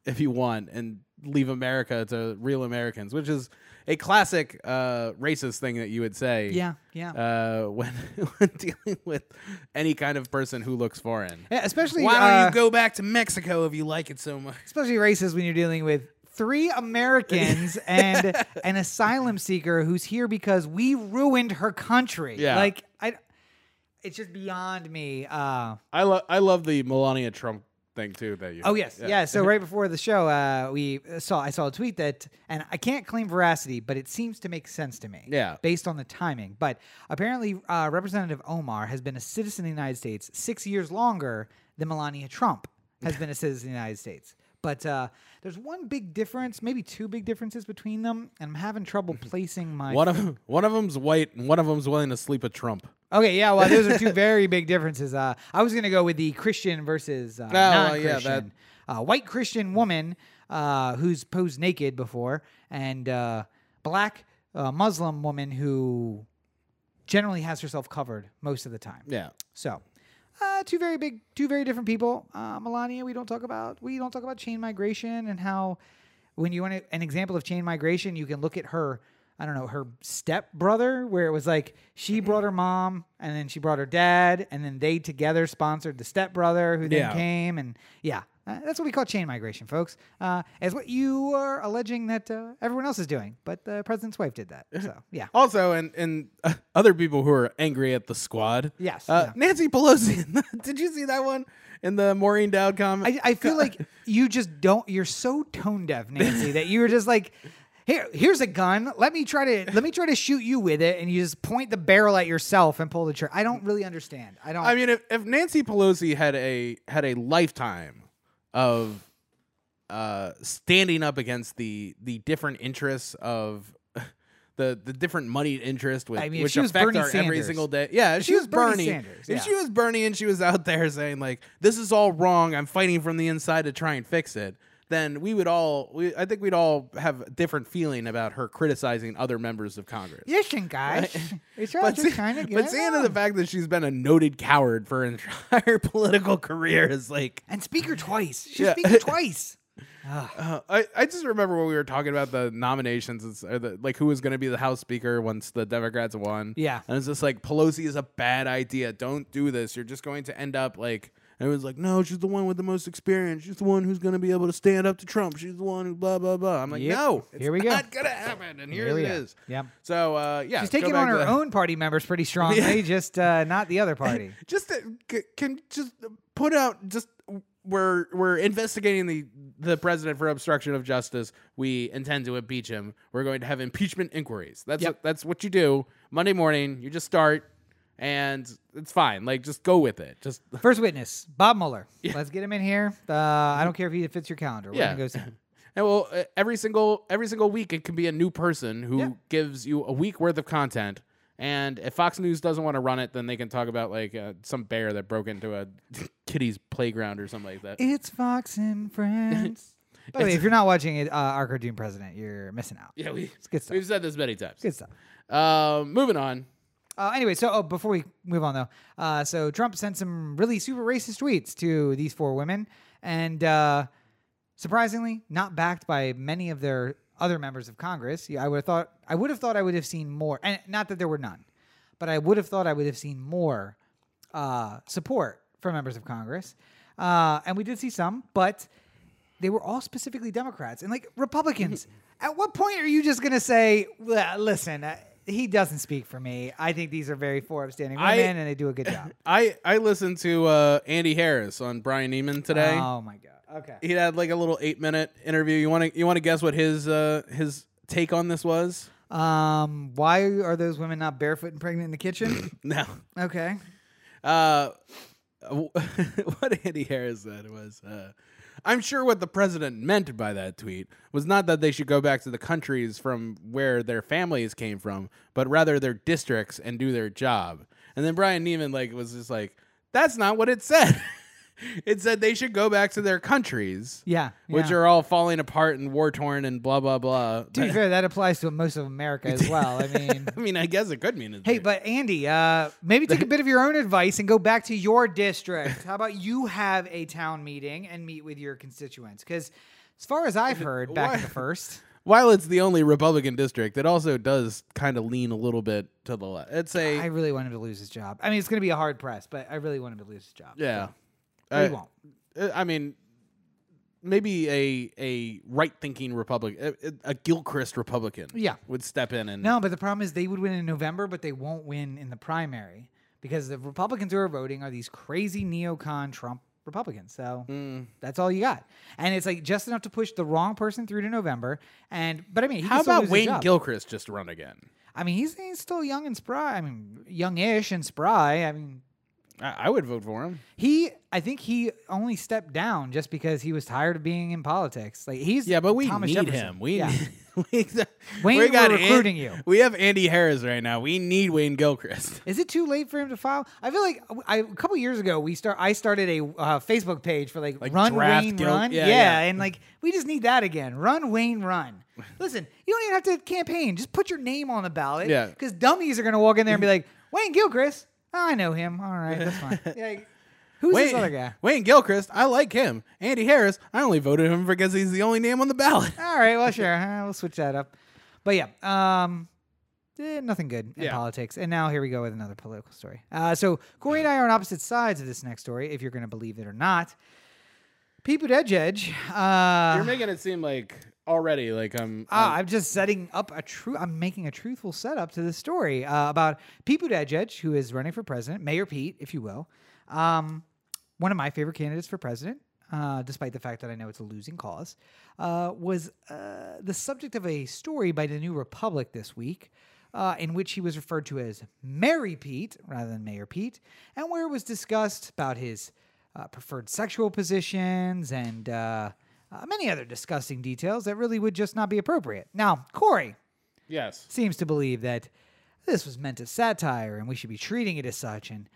want, and leave America to real Americans, which is a classic racist thing that you would say. Yeah. When dealing with any kind of person who looks foreign. Yeah, especially why don't you go back to Mexico if you like it so much? Especially racist when you're dealing with 3 Americans and an asylum seeker who's here because we ruined her country. Yeah. Like it's just beyond me. I love the Melania Trump thing too that you. Oh yes, yeah. So right before the show, I saw a tweet that, and I can't claim veracity, but it seems to make sense to me. Yeah. Based on the timing, but apparently Representative Omar has been a citizen of the United States 6 years longer than Melania Trump has been a citizen of the United States. But there's one big difference, maybe 2 big differences between them, and I'm having trouble placing my... one of them's white, and one of them's willing to sleep with Trump. Okay, yeah, well, those are 2 very big differences. I was going to go with the Christian versus non-Christian. White Christian woman who's posed naked before, and black Muslim woman who generally has herself covered most of the time. Yeah. So... 2 very different people. Melania, we don't talk about chain migration and how when you want an example of chain migration, you can look at her, I don't know, her stepbrother, where it was like she brought her mom and then she brought her dad and then they together sponsored the stepbrother who then came and that's what we call chain migration, folks. It's what you are alleging that everyone else is doing, but the president's wife did that. So yeah. Also, and other people who are angry at the squad. Yes. Nancy Pelosi. Did you see that one in the Maureen Dowd comment? I feel like you just don't. You're so tone deaf, Nancy, that you were just like, here's a gun. Let me try to shoot you with it, and you just point the barrel at yourself and pull the trigger. I don't really understand. I mean, if Nancy Pelosi had a lifetime of standing up against the different interests of the different moneyed interest with, I mean, which affect our every single day. Yeah, if she was Bernie Sanders, if she was Bernie and she was out there saying like, this is all wrong, I'm fighting from the inside to try and fix it, then I think we'd all have a different feeling about her criticizing other members of Congress. Listen, guys, it's all just kind of good. But seeing the fact that she's been a noted coward for her entire political career is like... And speaker twice. She's speaker twice. I just remember when we were talking about the nominations, who was going to be the House Speaker once the Democrats won. Yeah. And it's just like, Pelosi is a bad idea. Don't do this. You're just going to end up like... Everyone's like, no, she's the one with the most experience. She's the one who's going to be able to stand up to Trump. She's the one who blah, blah, blah. I'm like, no, it's not going to happen. And here it is. Yep. So, yeah. She's taking on her own party members pretty strongly, just not the other party. Just can just put out, just we're investigating the president for obstruction of justice. We intend to impeach him. We're going to have impeachment inquiries. That's what you do. Monday morning, you just start. And it's fine. Like, just go with it. Just first witness, Bob Mueller. Yeah. Let's get him in here. I don't care if he fits your calendar. We're gonna go see him. And well, every single week, it can be a new person who gives you a week worth of content. And if Fox News doesn't want to run it, then they can talk about like some bear that broke into a kiddie's playground or something like that. It's Fox and Friends. By the way, if you're not watching it, our cartoon president, you're missing out. Yeah, it's good stuff. We've said this many times. Good stuff. Moving on. Anyway, so before we move on, though, so Trump sent some really super racist tweets to these 4 women, and surprisingly, not backed by many of their other members of Congress. Yeah, I would have thought I would have seen more, and not that there were none, but I would have thought I would have seen more support from members of Congress, and we did see some, but they were all specifically Democrats and like Republicans. At what point are you just gonna say, well, "Listen"? He doesn't speak for me. I think these are very 4 upstanding women, and they do a good job. I listened to Andy Harris on Brian Neiman today. Oh my god! Okay, he had like a little 8-minute interview. You want to guess what his take on this was? Why are those women not barefoot and pregnant in the kitchen? No. Okay. What Andy Harris said was, I'm sure what the president meant by that tweet was not that they should go back to the countries from where their families came from, but rather their districts and do their job. And then Brian Neiman was just like, that's not what it said. It said they should go back to their countries. Yeah. Which are all falling apart and war-torn and blah, blah, blah. To be fair, that applies to most of America as well. I mean, I guess it could mean it. Hey, but Andy, maybe take a bit of your own advice and go back to your district. How about you have a town meeting and meet with your constituents? Because as far as I've heard, back to first... While it's the only Republican district, it also does kind of lean a little bit to the left. I really want him to lose his job. I mean, it's going to be a hard press, but I really want him to lose his job. Yeah. So. He won't. I mean, maybe a right-thinking Republican, a Gilchrist Republican would step in. No, but the problem is they would win in November, but they won't win in the primary because the Republicans who are voting are these crazy neocon Trump Republicans. So that's all you got. And it's just enough to push the wrong person through to November. How about Wayne Gilchrist just run again? I mean, he's still young and spry. I mean, youngish and spry. I mean... I would vote for him. I think he only stepped down just because he was tired of being in politics. But we Thomas need Jefferson. Him. Wayne, we're recruiting you. We have Andy Harris right now. We need Wayne Gilchrist. Is it too late for him to file? I feel like a couple years ago I started a Facebook page for Run Wayne Run. Yeah, and we just need that again. Run Wayne Run. Listen, you don't even have to campaign. Just put your name on the ballot. Yeah, because dummies are gonna walk in there and be like, Wayne Gilchrist. I know him. All right, that's fine. Who's this other guy? Wayne Gilchrist. I like him. Andy Harris. I only voted him because he's the only name on the ballot. All right, well, sure. We'll switch that up. But yeah, nothing good in politics. And now here we go with another political story. So Corey and I are on opposite sides of this next story, if you're going to believe it or not. People edge. You're making it seem I'm just setting up I'm making a truthful setup to this story about Pete Buttigieg, who is running for president, Mayor Pete, if you will. One of my favorite candidates for president, despite the fact that I know it's a losing cause, was the subject of a story by the New Republic this week, in which he was referred to as Mary Pete rather than Mayor Pete, and where it was discussed about his preferred sexual positions and... many other disgusting details that really would just not be appropriate. Now, Corey seems to believe that this was meant as satire and we should be treating it as such. And,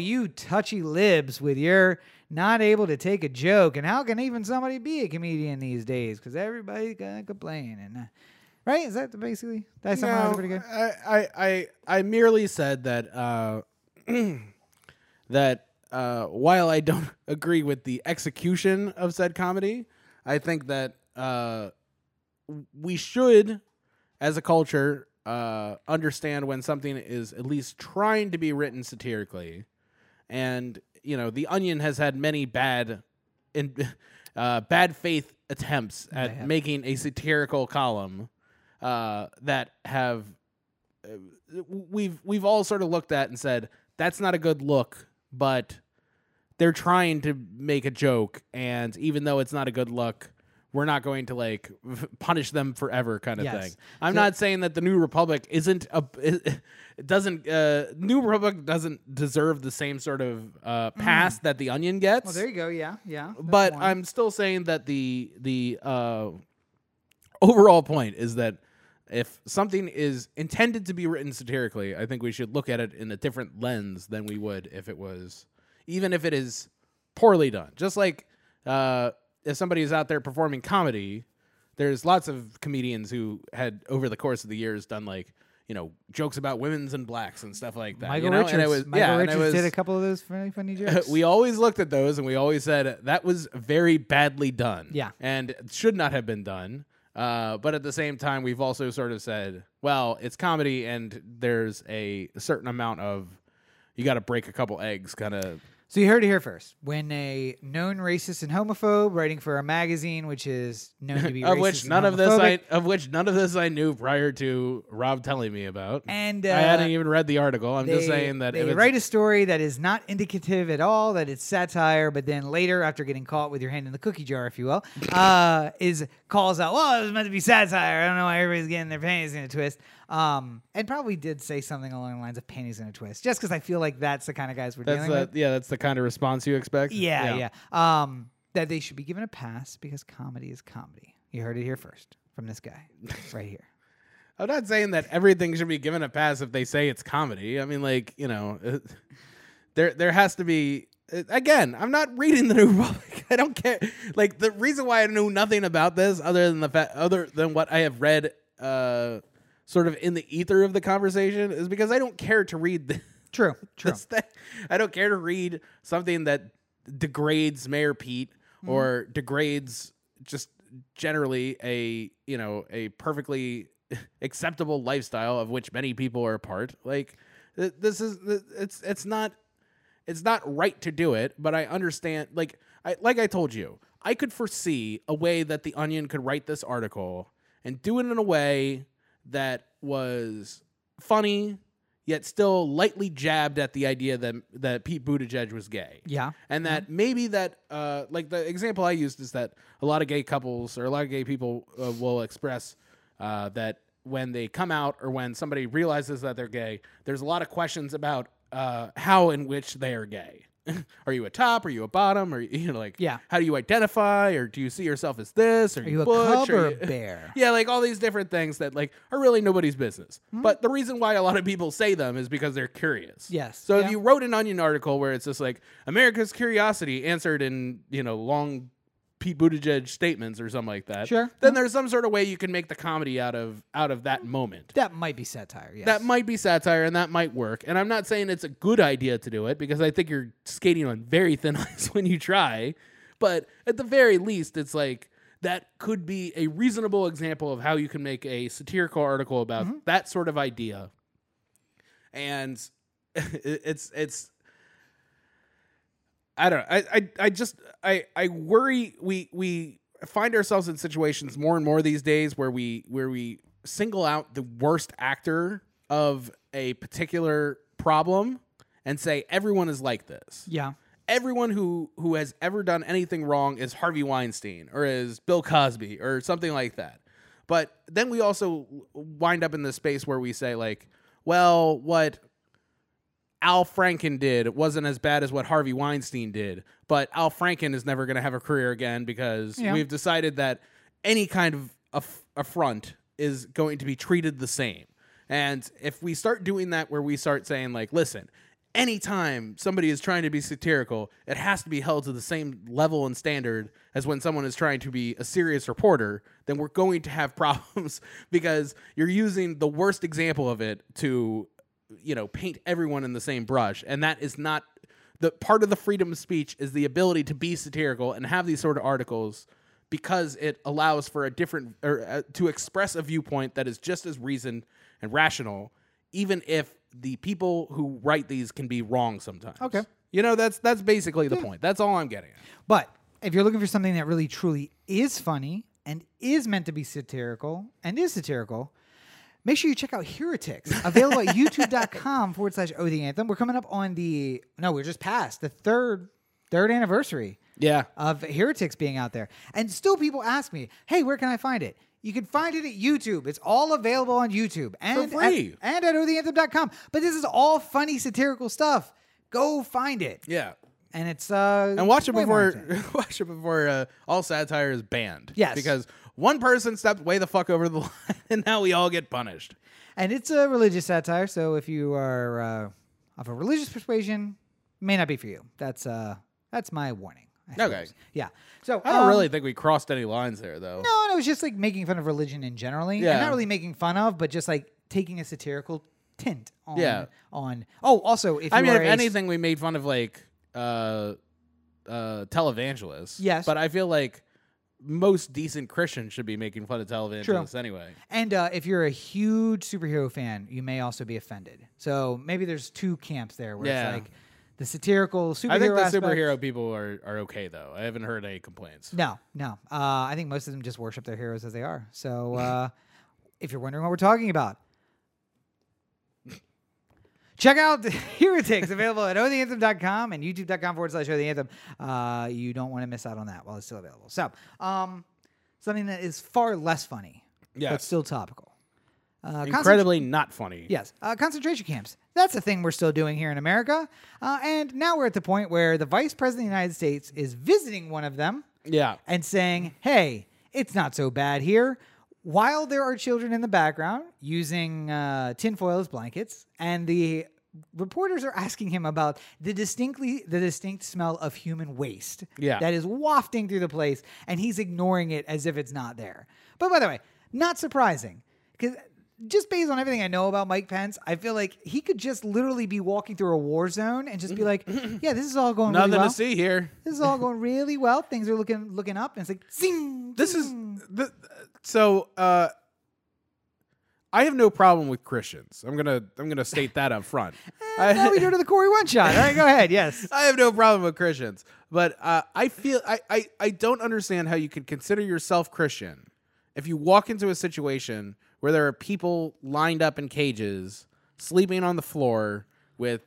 you touchy libs with your not able to take a joke. And how can even somebody be a comedian these days? Because everybody's going to complain. And, right? Is that basically? Did I summarize it pretty good? I merely said that while I don't agree with the execution of said comedy... I think that we should, as a culture, understand when something is at least trying to be written satirically. And, The Onion has had many bad faith attempts at making a satirical column that have... We've all sort of looked at and said, that's not a good look, but... They're trying to make a joke, and even though it's not a good look, we're not going to punish them forever, kind of thing. I'm not saying that the New Republic New Republic doesn't deserve the same sort of pass that the Onion gets. Well, there you go. Yeah. But one. I'm still saying that the overall point is that if something is intended to be written satirically, I think we should look at it in a different lens than we would if it was. Even if it is poorly done. Just if somebody is out there performing comedy, there's lots of comedians who had, over the course of the years, done, jokes about women's and blacks and stuff like that. Michael Richards did a couple of those really funny jokes. We always looked at those, and we always said, that was very badly done. Yeah. And it should not have been done. But at the same time, we've also sort of said, well, it's comedy, and there's a certain amount of, you got to break a couple eggs, kind of... So you heard it here first. When a known racist and homophobe writing for a magazine, which is known to be racist none of this I knew prior to Rob telling me about. And I hadn't even read the article. I'm just saying that they write a story that is not indicative at all, that it's satire, but then later, after getting caught with your hand in the cookie jar, if you will, calls out, well, it was meant to be satire. I don't know why everybody's getting their panties in a twist. And probably did say something along the lines of panties in a twist, just because I feel like that's the kind of guys we're dealing with. Yeah, that's the kind of response you expect. Yeah. That they should be given a pass because comedy is comedy. You heard it here first from this guy right here. I'm not saying that everything should be given a pass if they say it's comedy. I mean, like, you know, there has to be. Again, I'm not reading the New Republic. I don't care. Like, the reason why I knew nothing about this other than what I have read sort of in the ether of the conversation is because I don't care to read the True. I don't care to read something that degrades Mayor Pete or degrades just generally a perfectly acceptable lifestyle of which many people are a part. Like, this is it's not right to do it, but I understand. Like I told you, I could foresee a way that The Onion could write this article and do it in a way that was funny, yet still lightly jabbed at the idea that Pete Buttigieg was gay. Yeah. And that maybe that, like, the example I used is that a lot of gay couples or a lot of gay people will express that when they come out or when somebody realizes that they're gay, there's a lot of questions about how in which they are gay. Are you a top? Are you a bottom? Or, you know, like, how do you identify? Or do you see yourself as this? Or are you a cub or a bear? Yeah, like all these different things that, like, are really nobody's business. Mm-hmm. But the reason why a lot of people say them is because they're curious. Yes. So if you wrote an Onion article where it's just like America's curiosity answered in, you know, long Pete Buttigieg statements or something like that, sure, then there's some sort of way you can make the comedy out of that moment. That might be satire, yes. That might be satire, and that might work. And I'm not saying it's a good idea to do it, because I think you're skating on very thin ice when you try. But at the very least, it's like, that could be a reasonable example of how you can make a satirical article about that sort of idea. And it's I don't know. I worry we find ourselves in situations more and more these days where we single out the worst actor of a particular problem and say everyone is like this. Yeah. Everyone who has ever done anything wrong is Harvey Weinstein or is Bill Cosby or something like that. But then we also wind up in this space where we say, like, well, what Al Franken did wasn't as bad as what Harvey Weinstein did, but Al Franken is never going to have a career again because we've decided that any kind of affront is going to be treated the same. And if we start doing that, where we start saying, like, listen, anytime somebody is trying to be satirical, it has to be held to the same level and standard as when someone is trying to be a serious reporter, then we're going to have problems because you're using the worst example of it to, you know, paint everyone in the same brush. And that is not the part of the freedom of speech, is the ability to be satirical and have these sort of articles, because it allows for a different to express a viewpoint that is just as reasoned and rational, even if the people who write these can be wrong sometimes. Okay. You know, that's basically the point. That's all I'm getting at. But if you're looking for something that really truly is funny and is meant to be satirical and is satirical, make sure you check out Heretics, available at youtube.com/OTheAnthem. We're coming up on we're just past the third anniversary of Heretics being out there. And still people ask me, hey, where can I find it? You can find it at YouTube. It's all available on YouTube. And for free. And at OtheAnthem.com. But this is all funny, satirical stuff. Go find it. Yeah. And it's and watch it before all satire is banned. Yes, because one person stepped way the fuck over the line, and now we all get punished. And it's a religious satire, so if you are of a religious persuasion, may not be for you. That's my warning. Okay. Yeah. So I don't really think we crossed any lines there, though. No, it was just like making fun of religion in generally. Yeah. And not really making fun of, but just like taking a satirical tint on. Yeah. On. Oh, also, if I mean, if anything, we made fun of, like, televangelists. Yes. But I feel like most decent Christians should be making fun of televangelists anyway. And if you're a huge superhero fan, you may also be offended. So maybe there's two camps there where it's like the satirical superhero. I think the superhero people are okay, though. I haven't heard any complaints. No. I think most of them just worship their heroes as they are. So if you're wondering what we're talking about, check out Heretics, available at OtheAnthem.com and YouTube.com/OtheAnthem. You don't want to miss out on that while it's still available. So, something that is far less funny, but still topical. Incredibly not funny. Yes. Concentration camps. That's a thing we're still doing here in America. And now we're at the point where the Vice President of the United States is visiting one of them and saying, hey, it's not so bad here. While there are children in the background using tinfoil as blankets, and the reporters are asking him about the distinct smell of human waste that is wafting through the place, and he's ignoring it as if it's not there. But by the way, not surprising, because just based on everything I know about Mike Pence, I feel like he could just literally be walking through a war zone and just be like, yeah, this is all going really well. Nothing to see here. This is all going really well. Things are looking up, and it's like, zing! This zing. Is... So I have no problem with Christians. I'm gonna state that up front. Now we go to the Corey one shot. All right, go ahead. Yes, I have no problem with Christians, but I feel I don't understand how you could consider yourself Christian if you walk into a situation where there are people lined up in cages, sleeping on the floor with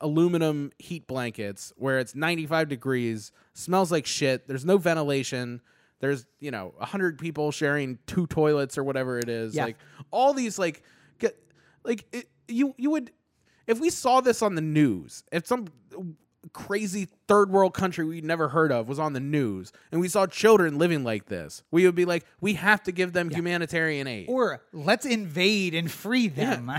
aluminum heat blankets, where it's 95 degrees, smells like shit. There's no ventilation. There's, 100 people sharing 2 toilets or whatever it is. Yeah. Like all these, you would, if we saw this on the news, if some crazy third world country we'd never heard of was on the news and we saw children living like this, we would be like, we have to give them humanitarian aid, or let's invade and free them,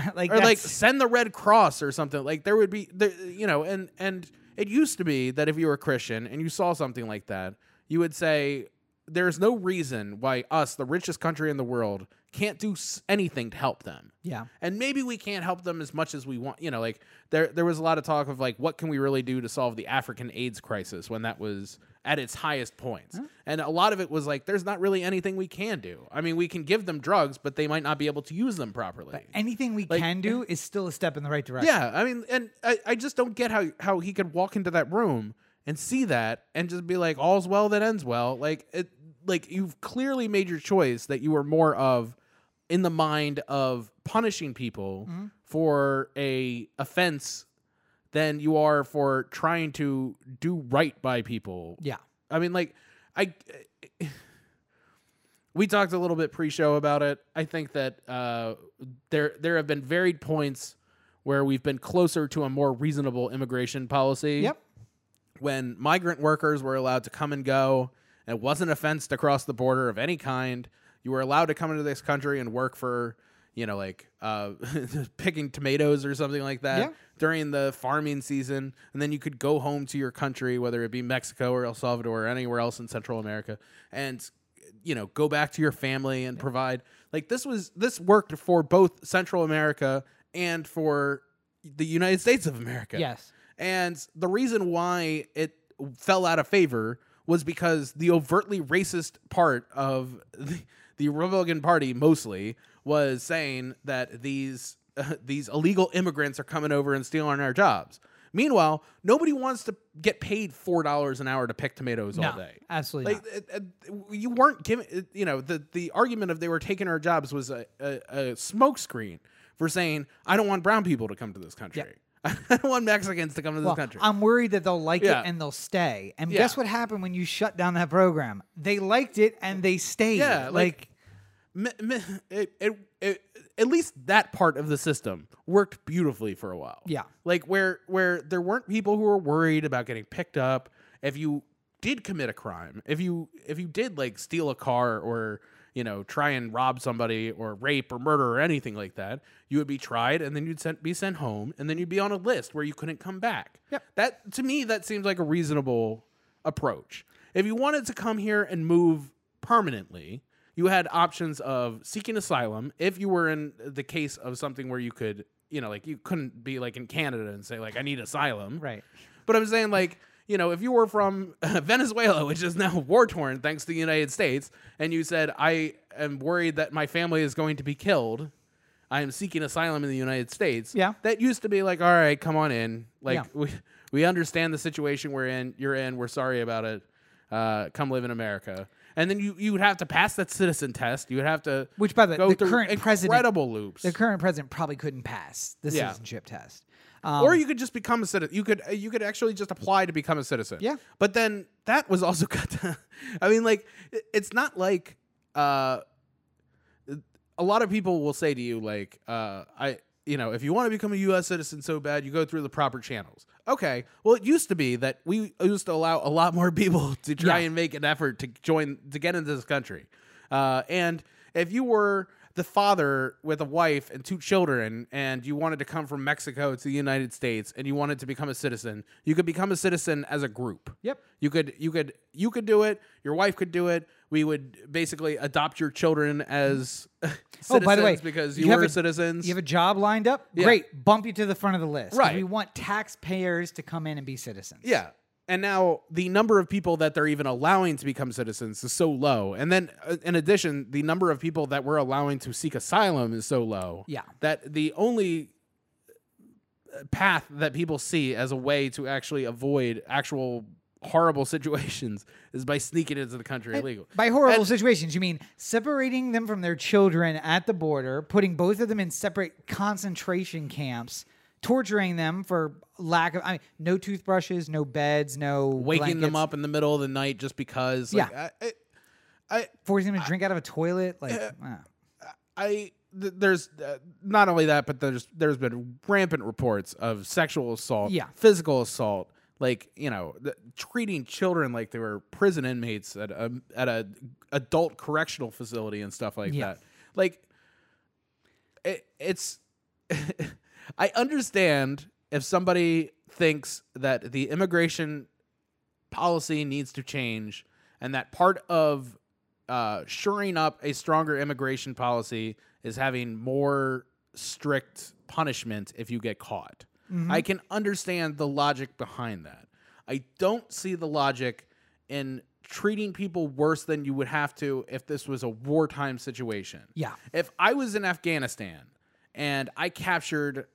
send the Red Cross or something. Like there would be, and it used to be that if you were a Christian and you saw something like that, you would say, there's no reason why us, the richest country in the world, can't do anything to help them. Yeah. And maybe we can't help them as much as we want. There was a lot of talk of, what can we really do to solve the African AIDS crisis when that was at its highest points? Huh? And a lot of it was there's not really anything we can do. I mean, we can give them drugs, but they might not be able to use them properly. But anything we can do is still a step in the right direction. Yeah. I mean, and I just don't get how he could walk into that room and see that and just be like, all's well that ends well. You've clearly made your choice that you were more of in the mind of punishing people for a offense than you are for trying to do right by people. Yeah. I mean, we talked a little bit pre-show about it. I think that there have been varied points where we've been closer to a more reasonable immigration policy. Yep. When migrant workers were allowed to come and go, and it wasn't a fence to cross the border of any kind. You were allowed to come into this country and work for, picking tomatoes or something like that during the farming season. And then you could go home to your country, whether it be Mexico or El Salvador or anywhere else in Central America, and, go back to your family and provide. This worked for both Central America and for the United States of America. Yes. And the reason why it fell out of favor was because the overtly racist part of the Republican Party mostly was saying that these illegal immigrants are coming over and stealing our jobs. Meanwhile, nobody wants to get paid $4 an hour to pick tomatoes all day. Absolutely not. You weren't given, the argument of they were taking our jobs was a smokescreen for saying, I don't want brown people to come to this country. Yep. I don't want Mexicans to come to this country. I'm worried that they'll like it and they'll stay. And guess what happened when you shut down that program? They liked it and they stayed. Yeah, at least that part of the system worked beautifully for a while. Yeah, where there weren't people who were worried about getting picked up if you did commit a crime, if you did steal a car or try and rob somebody or rape or murder or anything like that, you would be tried and then you'd be sent home and then you'd be on a list where you couldn't come back. Yep. That, to me, that seems like a reasonable approach. If you wanted to come here and move permanently, you had options of seeking asylum if you were in the case of something where you could, you couldn't be in Canada and say, I need asylum. Right. But I'm saying, if you were from Venezuela, which is now war-torn thanks to the United States, and you said, I am worried that my family is going to be killed, I am seeking asylum in the United States, that used to be all right, come on in. We understand the situation you're in, we're sorry about it, come live in America. And then you would have to pass that citizen test. You would have to go through incredible loops. The current president probably couldn't pass the citizenship test. Or you could just become a citizen. You could actually just apply to become a citizen. Yeah. But then that was also cut down. I mean, it's not a lot of people will say to you, if you want to become a U.S. citizen so bad, you go through the proper channels. Okay. Well, it used to be that we used to allow a lot more people to try and make an effort to get into this country. And if you were the father with a wife and two children and you wanted to come from Mexico to the United States and you wanted to become a citizen, you could become a citizen as a group. Yep. You could do it. Your wife could do it. We would basically adopt your children as citizens, by the way, because you were citizens. You have a job lined up? Yeah. Great. Bump you to the front of the list. Right. We want taxpayers to come in and be citizens. Yeah. And now the number of people that they're even allowing to become citizens is so low. And then in addition, the number of people that we're allowing to seek asylum is so low. Yeah. That the only path that people see as a way to actually avoid actual horrible situations is by sneaking into the country illegal. By horrible situations, you mean separating them from their children at the border, putting both of them in separate concentration camps, torturing them for lack of, no toothbrushes, no beds, no waking blankets. Them up in the middle of the night just because. Like, yeah. Forcing them to drink out of a toilet. Like, there's not only that, but there's been rampant reports of sexual assault, physical assault. Like, treating children like they were prison inmates at a adult correctional facility and stuff like that. Like, it's... I understand if somebody thinks that the immigration policy needs to change and that part of shoring up a stronger immigration policy is having more strict punishment if you get caught. Mm-hmm. I can understand the logic behind that. I don't see the logic in treating people worse than you would have to if this was a wartime situation. Yeah. If I was in Afghanistan and I captured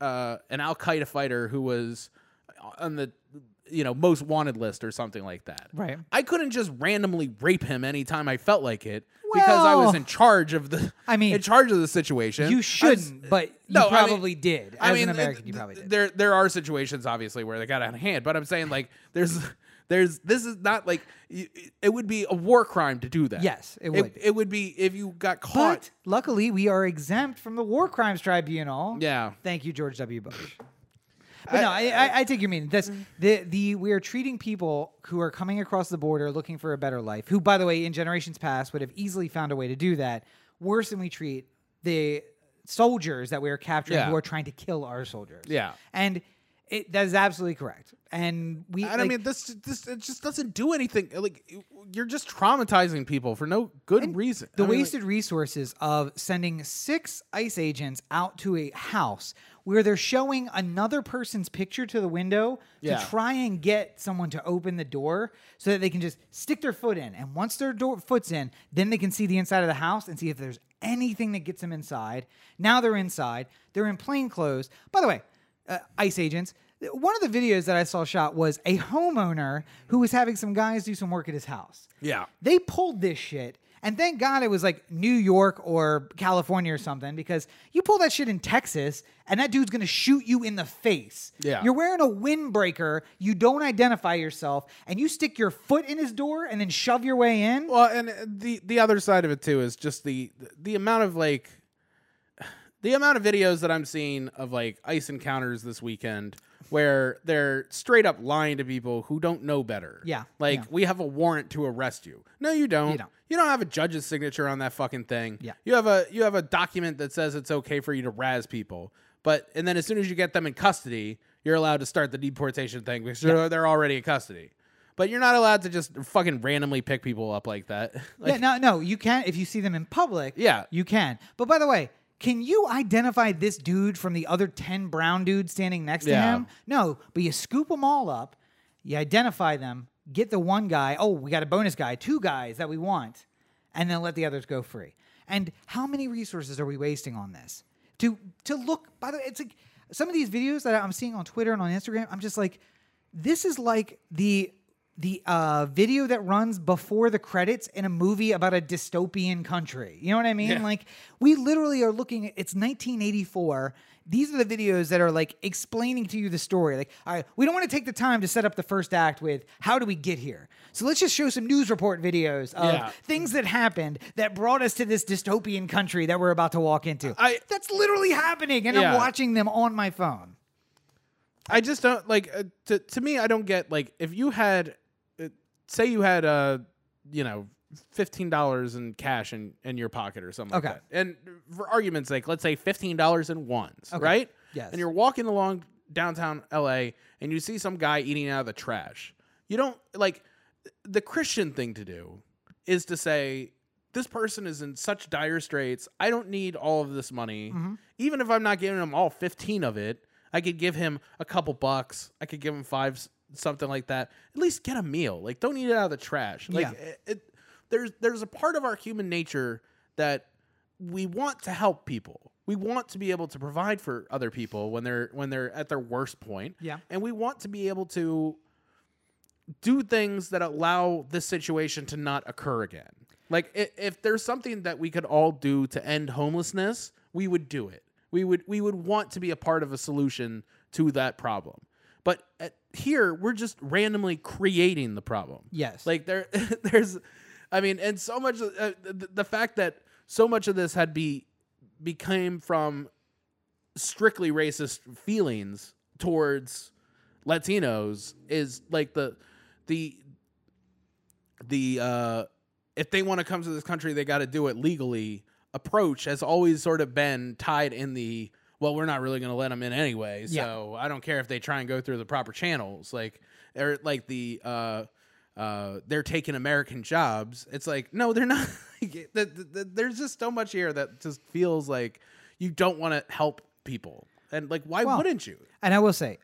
an al-Qaeda fighter who was on the most wanted list or something like that, right? I couldn't just randomly rape him anytime I felt like it because I was in charge of the situation. You shouldn't, but you probably did. As an American, you probably did. There are situations obviously where they got out of hand, but I'm saying like this is not like it would be a war crime to do that. Yes, it would. It would be if you got caught. But luckily, we are exempt from the War Crimes Tribunal. Yeah. Thank you, George W. Bush. But I take your meaning. We are treating people who are coming across the border looking for a better life, who, by the way, in generations past would have easily found a way to do that, worse than we treat the soldiers that we are capturing who are trying to kill our soldiers. Yeah. And that is absolutely correct. And this it just doesn't do anything. Like, you're just traumatizing people for no good reason. The wasted resources of sending 6 ICE agents out to a house where they're showing another person's picture to the window to try and get someone to open the door so that they can just stick their foot in. And once their foot's in, then they can see the inside of the house and see if there's anything that gets them inside. Now they're inside. They're in plain clothes. By the way, ICE agents. One of the videos that I saw shot was a homeowner who was having some guys do some work at his house. Yeah. They pulled this shit. And thank God it was like New York or California or something, because you pull that shit in Texas and that dude's going to shoot you in the face. Yeah. You're wearing a windbreaker. You don't identify yourself and you stick your foot in his door and then shove your way in. Well, and the other side of it too is just the amount of videos that I'm seeing of like ICE encounters this weekend where they're straight up lying to people who don't know better. Yeah. We have a warrant to arrest you. No, you don't. You don't have a judge's signature on that fucking thing. Yeah. You have a document that says it's okay for you to razz people. And then as soon as you get them in custody, you're allowed to start the deportation thing because they're already in custody. But you're not allowed to just fucking randomly pick people up like that. You can't. If you see them in public, you can. But by the way, can you identify this dude from the other 10 brown dudes standing next to him? No, but you scoop them all up, you identify them, get the one guy, we got a bonus guy, 2 guys that we want, and then let the others go free. And how many resources are we wasting on this? To look, by the way, it's like some of these videos that I'm seeing on Twitter and on Instagram, I'm just like, this is like the video that runs before the credits in a movie about a dystopian country. You know what I mean? Yeah. Like, we literally are looking at, it's 1984. These are the videos that are like explaining to you the story. Like, all right, we don't want to take the time to set up the first act with how do we get here? So let's just show some news report videos of things that happened that brought us to this dystopian country that we're about to walk into. That's literally happening. And I'm watching them on my phone. I just don't to me, I don't get, like, if you had, say you had $15 in cash in your pocket or something like that. And for argument's sake, let's say $15 in ones, right? Yes. And you're walking along downtown LA and you see some guy eating out of the trash. You don't, like, the Christian thing to do is to say, this person is in such dire straits. I don't need all of this money. Mm-hmm. Even if I'm not giving him all 15 of it, I could give him a couple bucks. I could give him $5, something like that. At least get a meal. Like, don't eat it out of the trash. Like, there's a part of our human nature that we want to help people. We want to be able to provide for other people when they're at their worst point. Yeah. And we want to be able to do things that allow this situation to not occur again. Like, if there's something that we could all do to end homelessness, we would do it. We would want to be a part of a solution to that problem. But here, we're just randomly creating the problem. Yes. Like, there's... I mean, and so much... the fact that so much of this had became from strictly racist feelings towards Latinos is, like, the if they want to come to this country, they got to do it legally approach has always sort of been tied in the, well, we're not really going to let them in anyway, so I don't care if they try and go through the proper channels. Like, or like the... they're taking American jobs. It's like, no, they're not. There's just so much here that just feels like you don't want to help people. And, like, why wouldn't you? And I will say,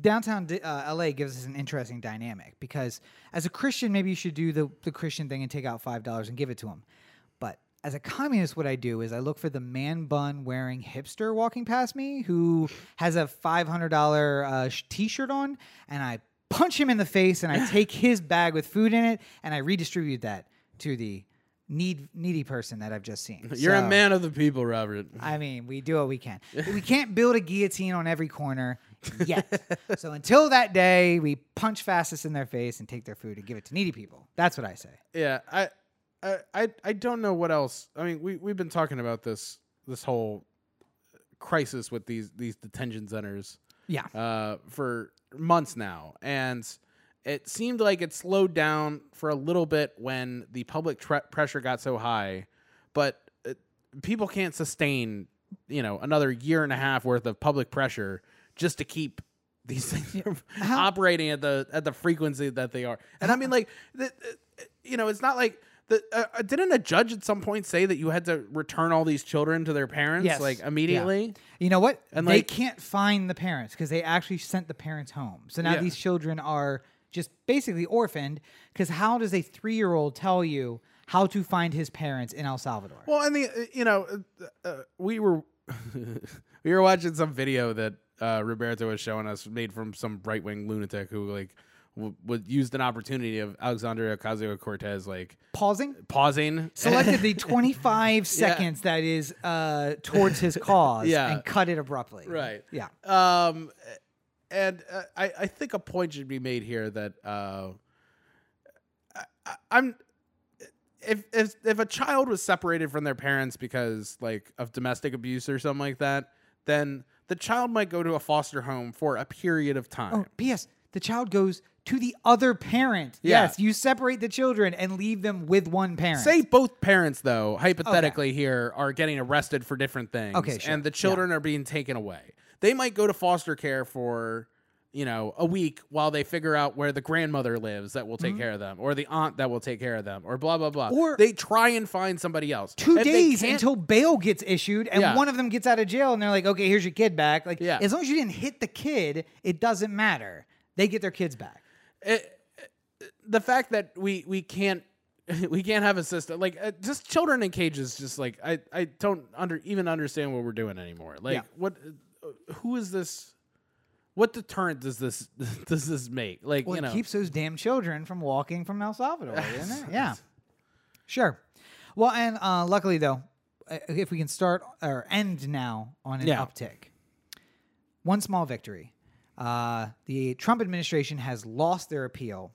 downtown LA gives us an interesting dynamic because as a Christian, maybe you should do the Christian thing and take out $5 and give it to them. But as a communist, what I do is I look for the man bun wearing hipster walking past me who has a $500 t-shirt on, and I punch him in the face, and I take his bag with food in it, and I redistribute that to the needy person that I've just seen. You're a man of the people, Robert. I mean, we do what we can. We can't build a guillotine on every corner yet. So until that day, we punch fascists in their face and take their food and give it to needy people. That's what I say. Yeah, I don't know what else. I mean, we've been talking about this whole crisis with these detention centers. Yeah. For months now, and it seemed like it slowed down for a little bit when the public pressure got so high, but people can't sustain, another year and a half worth of public pressure just to keep these things operating at the frequency that they are. And I mean, like, it's not like didn't a judge at some point say that you had to return all these children to their parents, like, immediately? Yeah. You know what? And they can't find the parents because they actually sent the parents home. So now these children are just basically orphaned, because how does a 3-year-old tell you how to find his parents in El Salvador? Well, and we were watching some video that Roberto was showing us made from some right-wing lunatic who, like, used an opportunity of Alexandria Ocasio-Cortez, like, pausing, selected the 25 seconds that is towards his cause, and cut it abruptly. Right. Yeah. And I think a point should be made here that if a child was separated from their parents because, like, of domestic abuse or something like that, then the child might go to a foster home for a period of time. Oh, P.S. The child goes to the other parent. Yeah. Yes, you separate the children and leave them with one parent. Say both parents, though, hypothetically here, are getting arrested for different things. Okay, sure. And the children are being taken away. They might go to foster care for, a week while they figure out where the grandmother lives that will take care of them, or the aunt that will take care of them, or blah, blah, blah. Or they try and find somebody else. 2 days until bail gets issued, and one of them gets out of jail, and they're like, okay, here's your kid back. Like, as long as you didn't hit the kid, it doesn't matter. They get their kids back. The fact that we can't have a system like just children in cages, just like I don't even understand what we're doing anymore. Like what? Who is this? What deterrent does this make? Like, well, it keeps those damn children from walking from El Salvador, isn't it? Yeah, sure. Well, and luckily though, if we can start or end now on an uptick, one small victory. The Trump administration has lost their appeal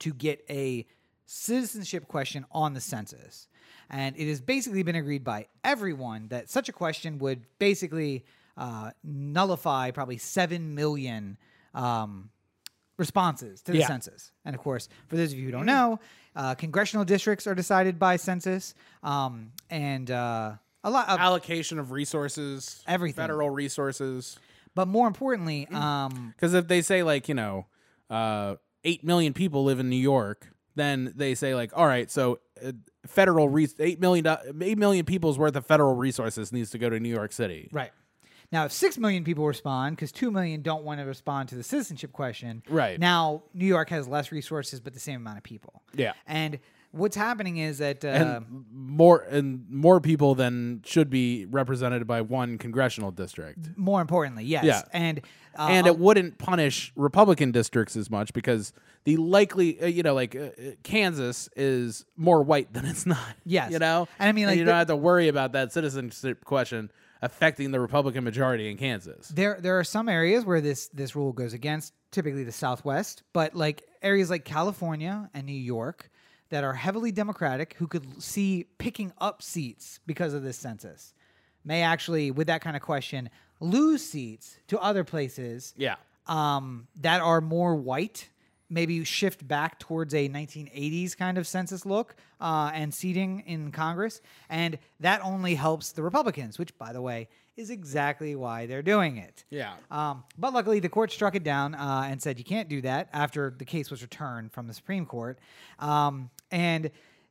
to get a citizenship question on the census. And it has basically been agreed by everyone that such a question would basically nullify probably 7 million responses to the census. And of course, for those of you who don't know, congressional districts are decided by census, and a lot of allocation of resources, everything, federal resources. But more importantly, because if they say, like, you know, 8 million people live in New York, then they say, like, all right, so federal 8 million people's worth of federal resources needs to go to New York City. Right. Now, if 6 million people respond, because 2 million don't want to respond to the citizenship question, right, now New York has less resources but the same amount of people. Yeah. And what's happening is that... And more people than should be represented by one congressional district. More importantly, yes. Yeah. And it wouldn't punish Republican districts as much because the likely... Kansas is more white than it's not. Yes. You know? And I mean, like... And you don't have to worry about that citizenship question affecting the Republican majority in Kansas. There are some areas where this rule goes against, typically the Southwest, but like areas like California and New York that are heavily Democratic who could see picking up seats because of this census may actually, with that kind of question, lose seats to other places that are more white, maybe shift back towards a 1980s kind of census look and seating in Congress. And that only helps the Republicans, which, by the way, is exactly why they're doing it. Yeah. But luckily, the court struck it down and said you can't do that after the case was returned from the Supreme Court. And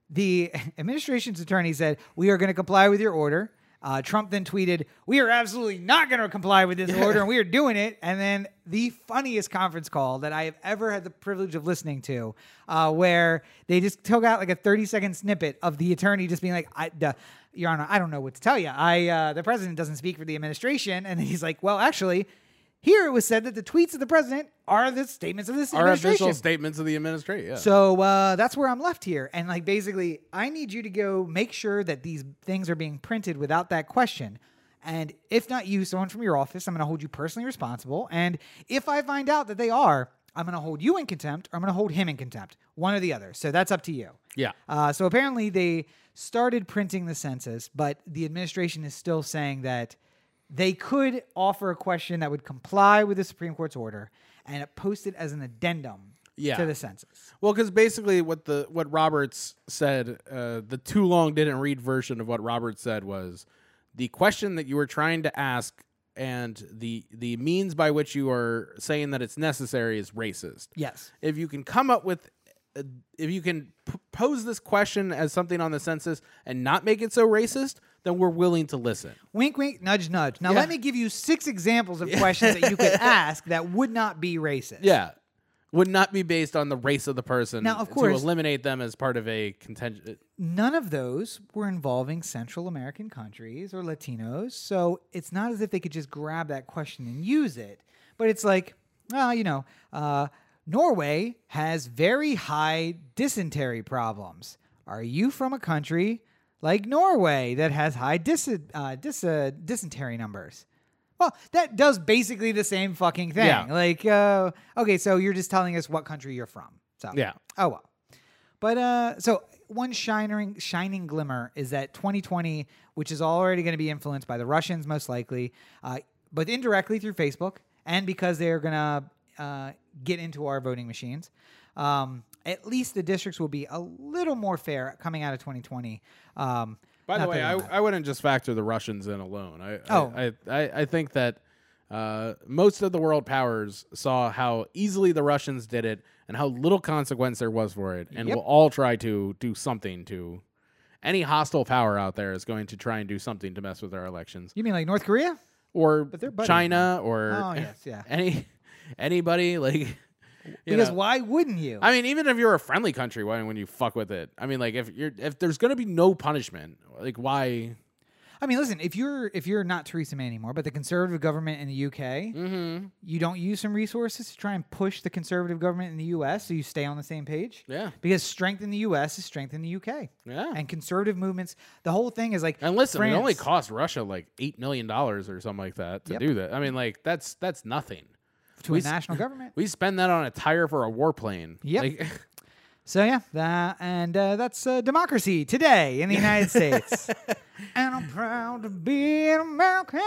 the administration's attorney said, we are going to comply with your order. Trump then tweeted, we are absolutely not going to comply with this order, and we are doing it. And then the funniest conference call that I have ever had the privilege of listening to, where they just took out like a 30-second snippet of the attorney just being like, Your Honor, I don't know what to tell you. The president doesn't speak for the administration. And he's like, well, actually... Here it was said that the tweets of the president are the statements of this administration. Are official statements of the administration, yeah. So that's where I'm left here. And like basically, I need you to go make sure that these things are being printed without that question. And if not you, someone from your office, I'm going to hold you personally responsible. And if I find out that they are, I'm going to hold you in contempt or I'm going to hold him in contempt. One or the other. So that's up to you. Yeah. So apparently they started printing the census, but the administration is still saying that they could offer a question that would comply with the Supreme Court's order and post it as an addendum to the census. Well, because basically what Roberts said, the too long didn't read version of what Roberts said was the question that you were trying to ask and the means by which you are saying that it's necessary is racist. Yes. If you can come up with... If you can pose this question as something on the census and not make it so racist, then we're willing to listen. Wink, wink, nudge, nudge. Now, let me give you 6 examples of questions that you could ask that would not be racist. Yeah. Would not be based on the race of the person. Now, of course, to eliminate them as part of a contention. None of those were involving Central American countries or Latinos. So it's not as if they could just grab that question and use it. But it's like, well, you know, Norway has very high dysentery problems. Are you from a country like Norway that has high dysentery numbers? Well, that does basically the same fucking thing. Yeah. Like, okay, so you're just telling us what country you're from. So, yeah. Oh, well. But so one shining glimmer is that 2020, which is already going to be influenced by the Russians most likely, but indirectly through Facebook and because they're going to... get into our voting machines. At least the districts will be a little more fair coming out of 2020. By the way, I wouldn't just factor the Russians in alone. I think that most of the world powers saw how easily the Russians did it and how little consequence there was for it, and will all try to do something to... Any hostile power out there is going to try and do something to mess with our elections. You mean like North Korea? Or China? Or anybody like, because why wouldn't you? I mean, even if you're a friendly country, why wouldn't you fuck with it? I mean, like if there's going to be no punishment, like why? I mean, listen, if you're not Theresa May anymore, but the conservative government in the UK, you don't use some resources to try and push the conservative government in the US so you stay on the same page. Yeah, because strength in the US is strength in the UK. Yeah, and conservative movements, the whole thing is like. And listen, France, it only cost Russia like $8 million or something like that to do that. I mean, like that's nothing. To a national government. We spend that on a tire for a warplane. Yep. Like, so, yeah. That's democracy today in the United States. And I'm proud to be an American.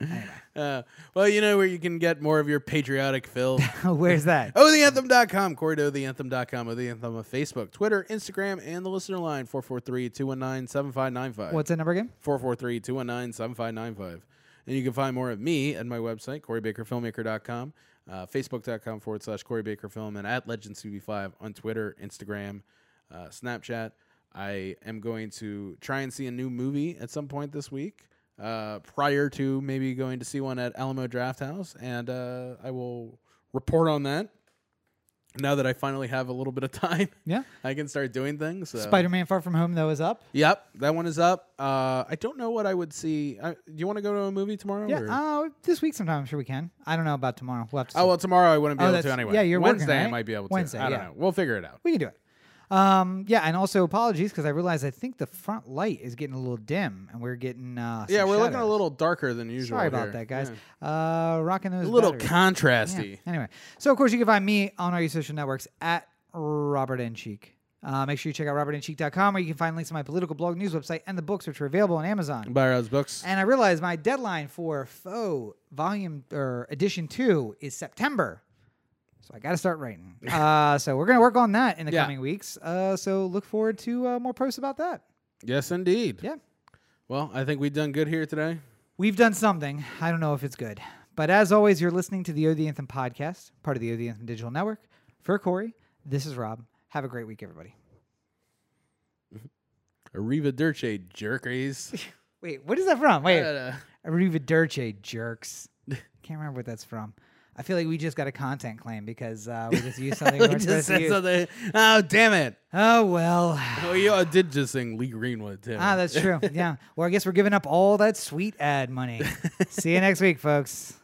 Anyway. Well, you know where you can get more of your patriotic fill. Where's that? OtheAnthem.com. Corey to OtheAnthem.com. O The Anthem on Facebook, Twitter, Instagram, and the listener line, 443-219-7595. What's that number again? 443-219-7595. And you can find more of me at my website, CoreyBakerFilmmaker.com, Facebook.com/CoreyBakerFilm, and at LegendsCB5 on Twitter, Instagram, Snapchat. I am going to try and see a new movie at some point this week, prior to maybe going to see one at Alamo Drafthouse, and I will report on that now that I finally have a little bit of time. Yeah, I can start doing things. So. Spider-Man Far From Home, though, is up. Yep, that one is up. I don't know what I would see. Do you want to go to a movie tomorrow? Yeah, this week sometime, I'm sure we can. I don't know about tomorrow. We'll have to see. Oh, well, tomorrow I wouldn't be able to anyway. Yeah, you're Wednesday, working, right? I might be able to. Wednesday, I don't know. We'll figure it out. We can do it. Yeah, and also apologies because I realized I think the front light is getting a little dim, and we're getting we're shadows. Looking a little darker than usual. Sorry about here. That, guys. Yeah. Rocking those a little batteries. Contrasty. Yeah. Anyway, so of course you can find me on all your social networks at Robert N. Cheek. Make sure you check out robertandcheek.com, where you can find links to my political blog, news website, and the books, which are available on Amazon. Buy those books. And I realized my deadline for Faux Volume or Edition 2 is September. So I got to start writing. So we're going to work on that in the coming weeks. So look forward to more posts about that. Yes, indeed. Yeah. Well, I think we've done good here today. We've done something. I don't know if it's good. But as always, you're listening to the O The Anthem Podcast, part of the O The Anthem Digital Network. For Corey, this is Rob. Have a great week, everybody. Arrivederci, jerkies. Wait, what is that from? Wait. Arrivederci, jerks. Can't remember what that's from. I feel like we just got a content claim because we just used something. We just said something. Oh, damn it. Oh, well. Oh, you did just sing Lee Greenwood, too. Ah, that's true. Yeah. Well, I guess we're giving up all that sweet ad money. See you next week, folks.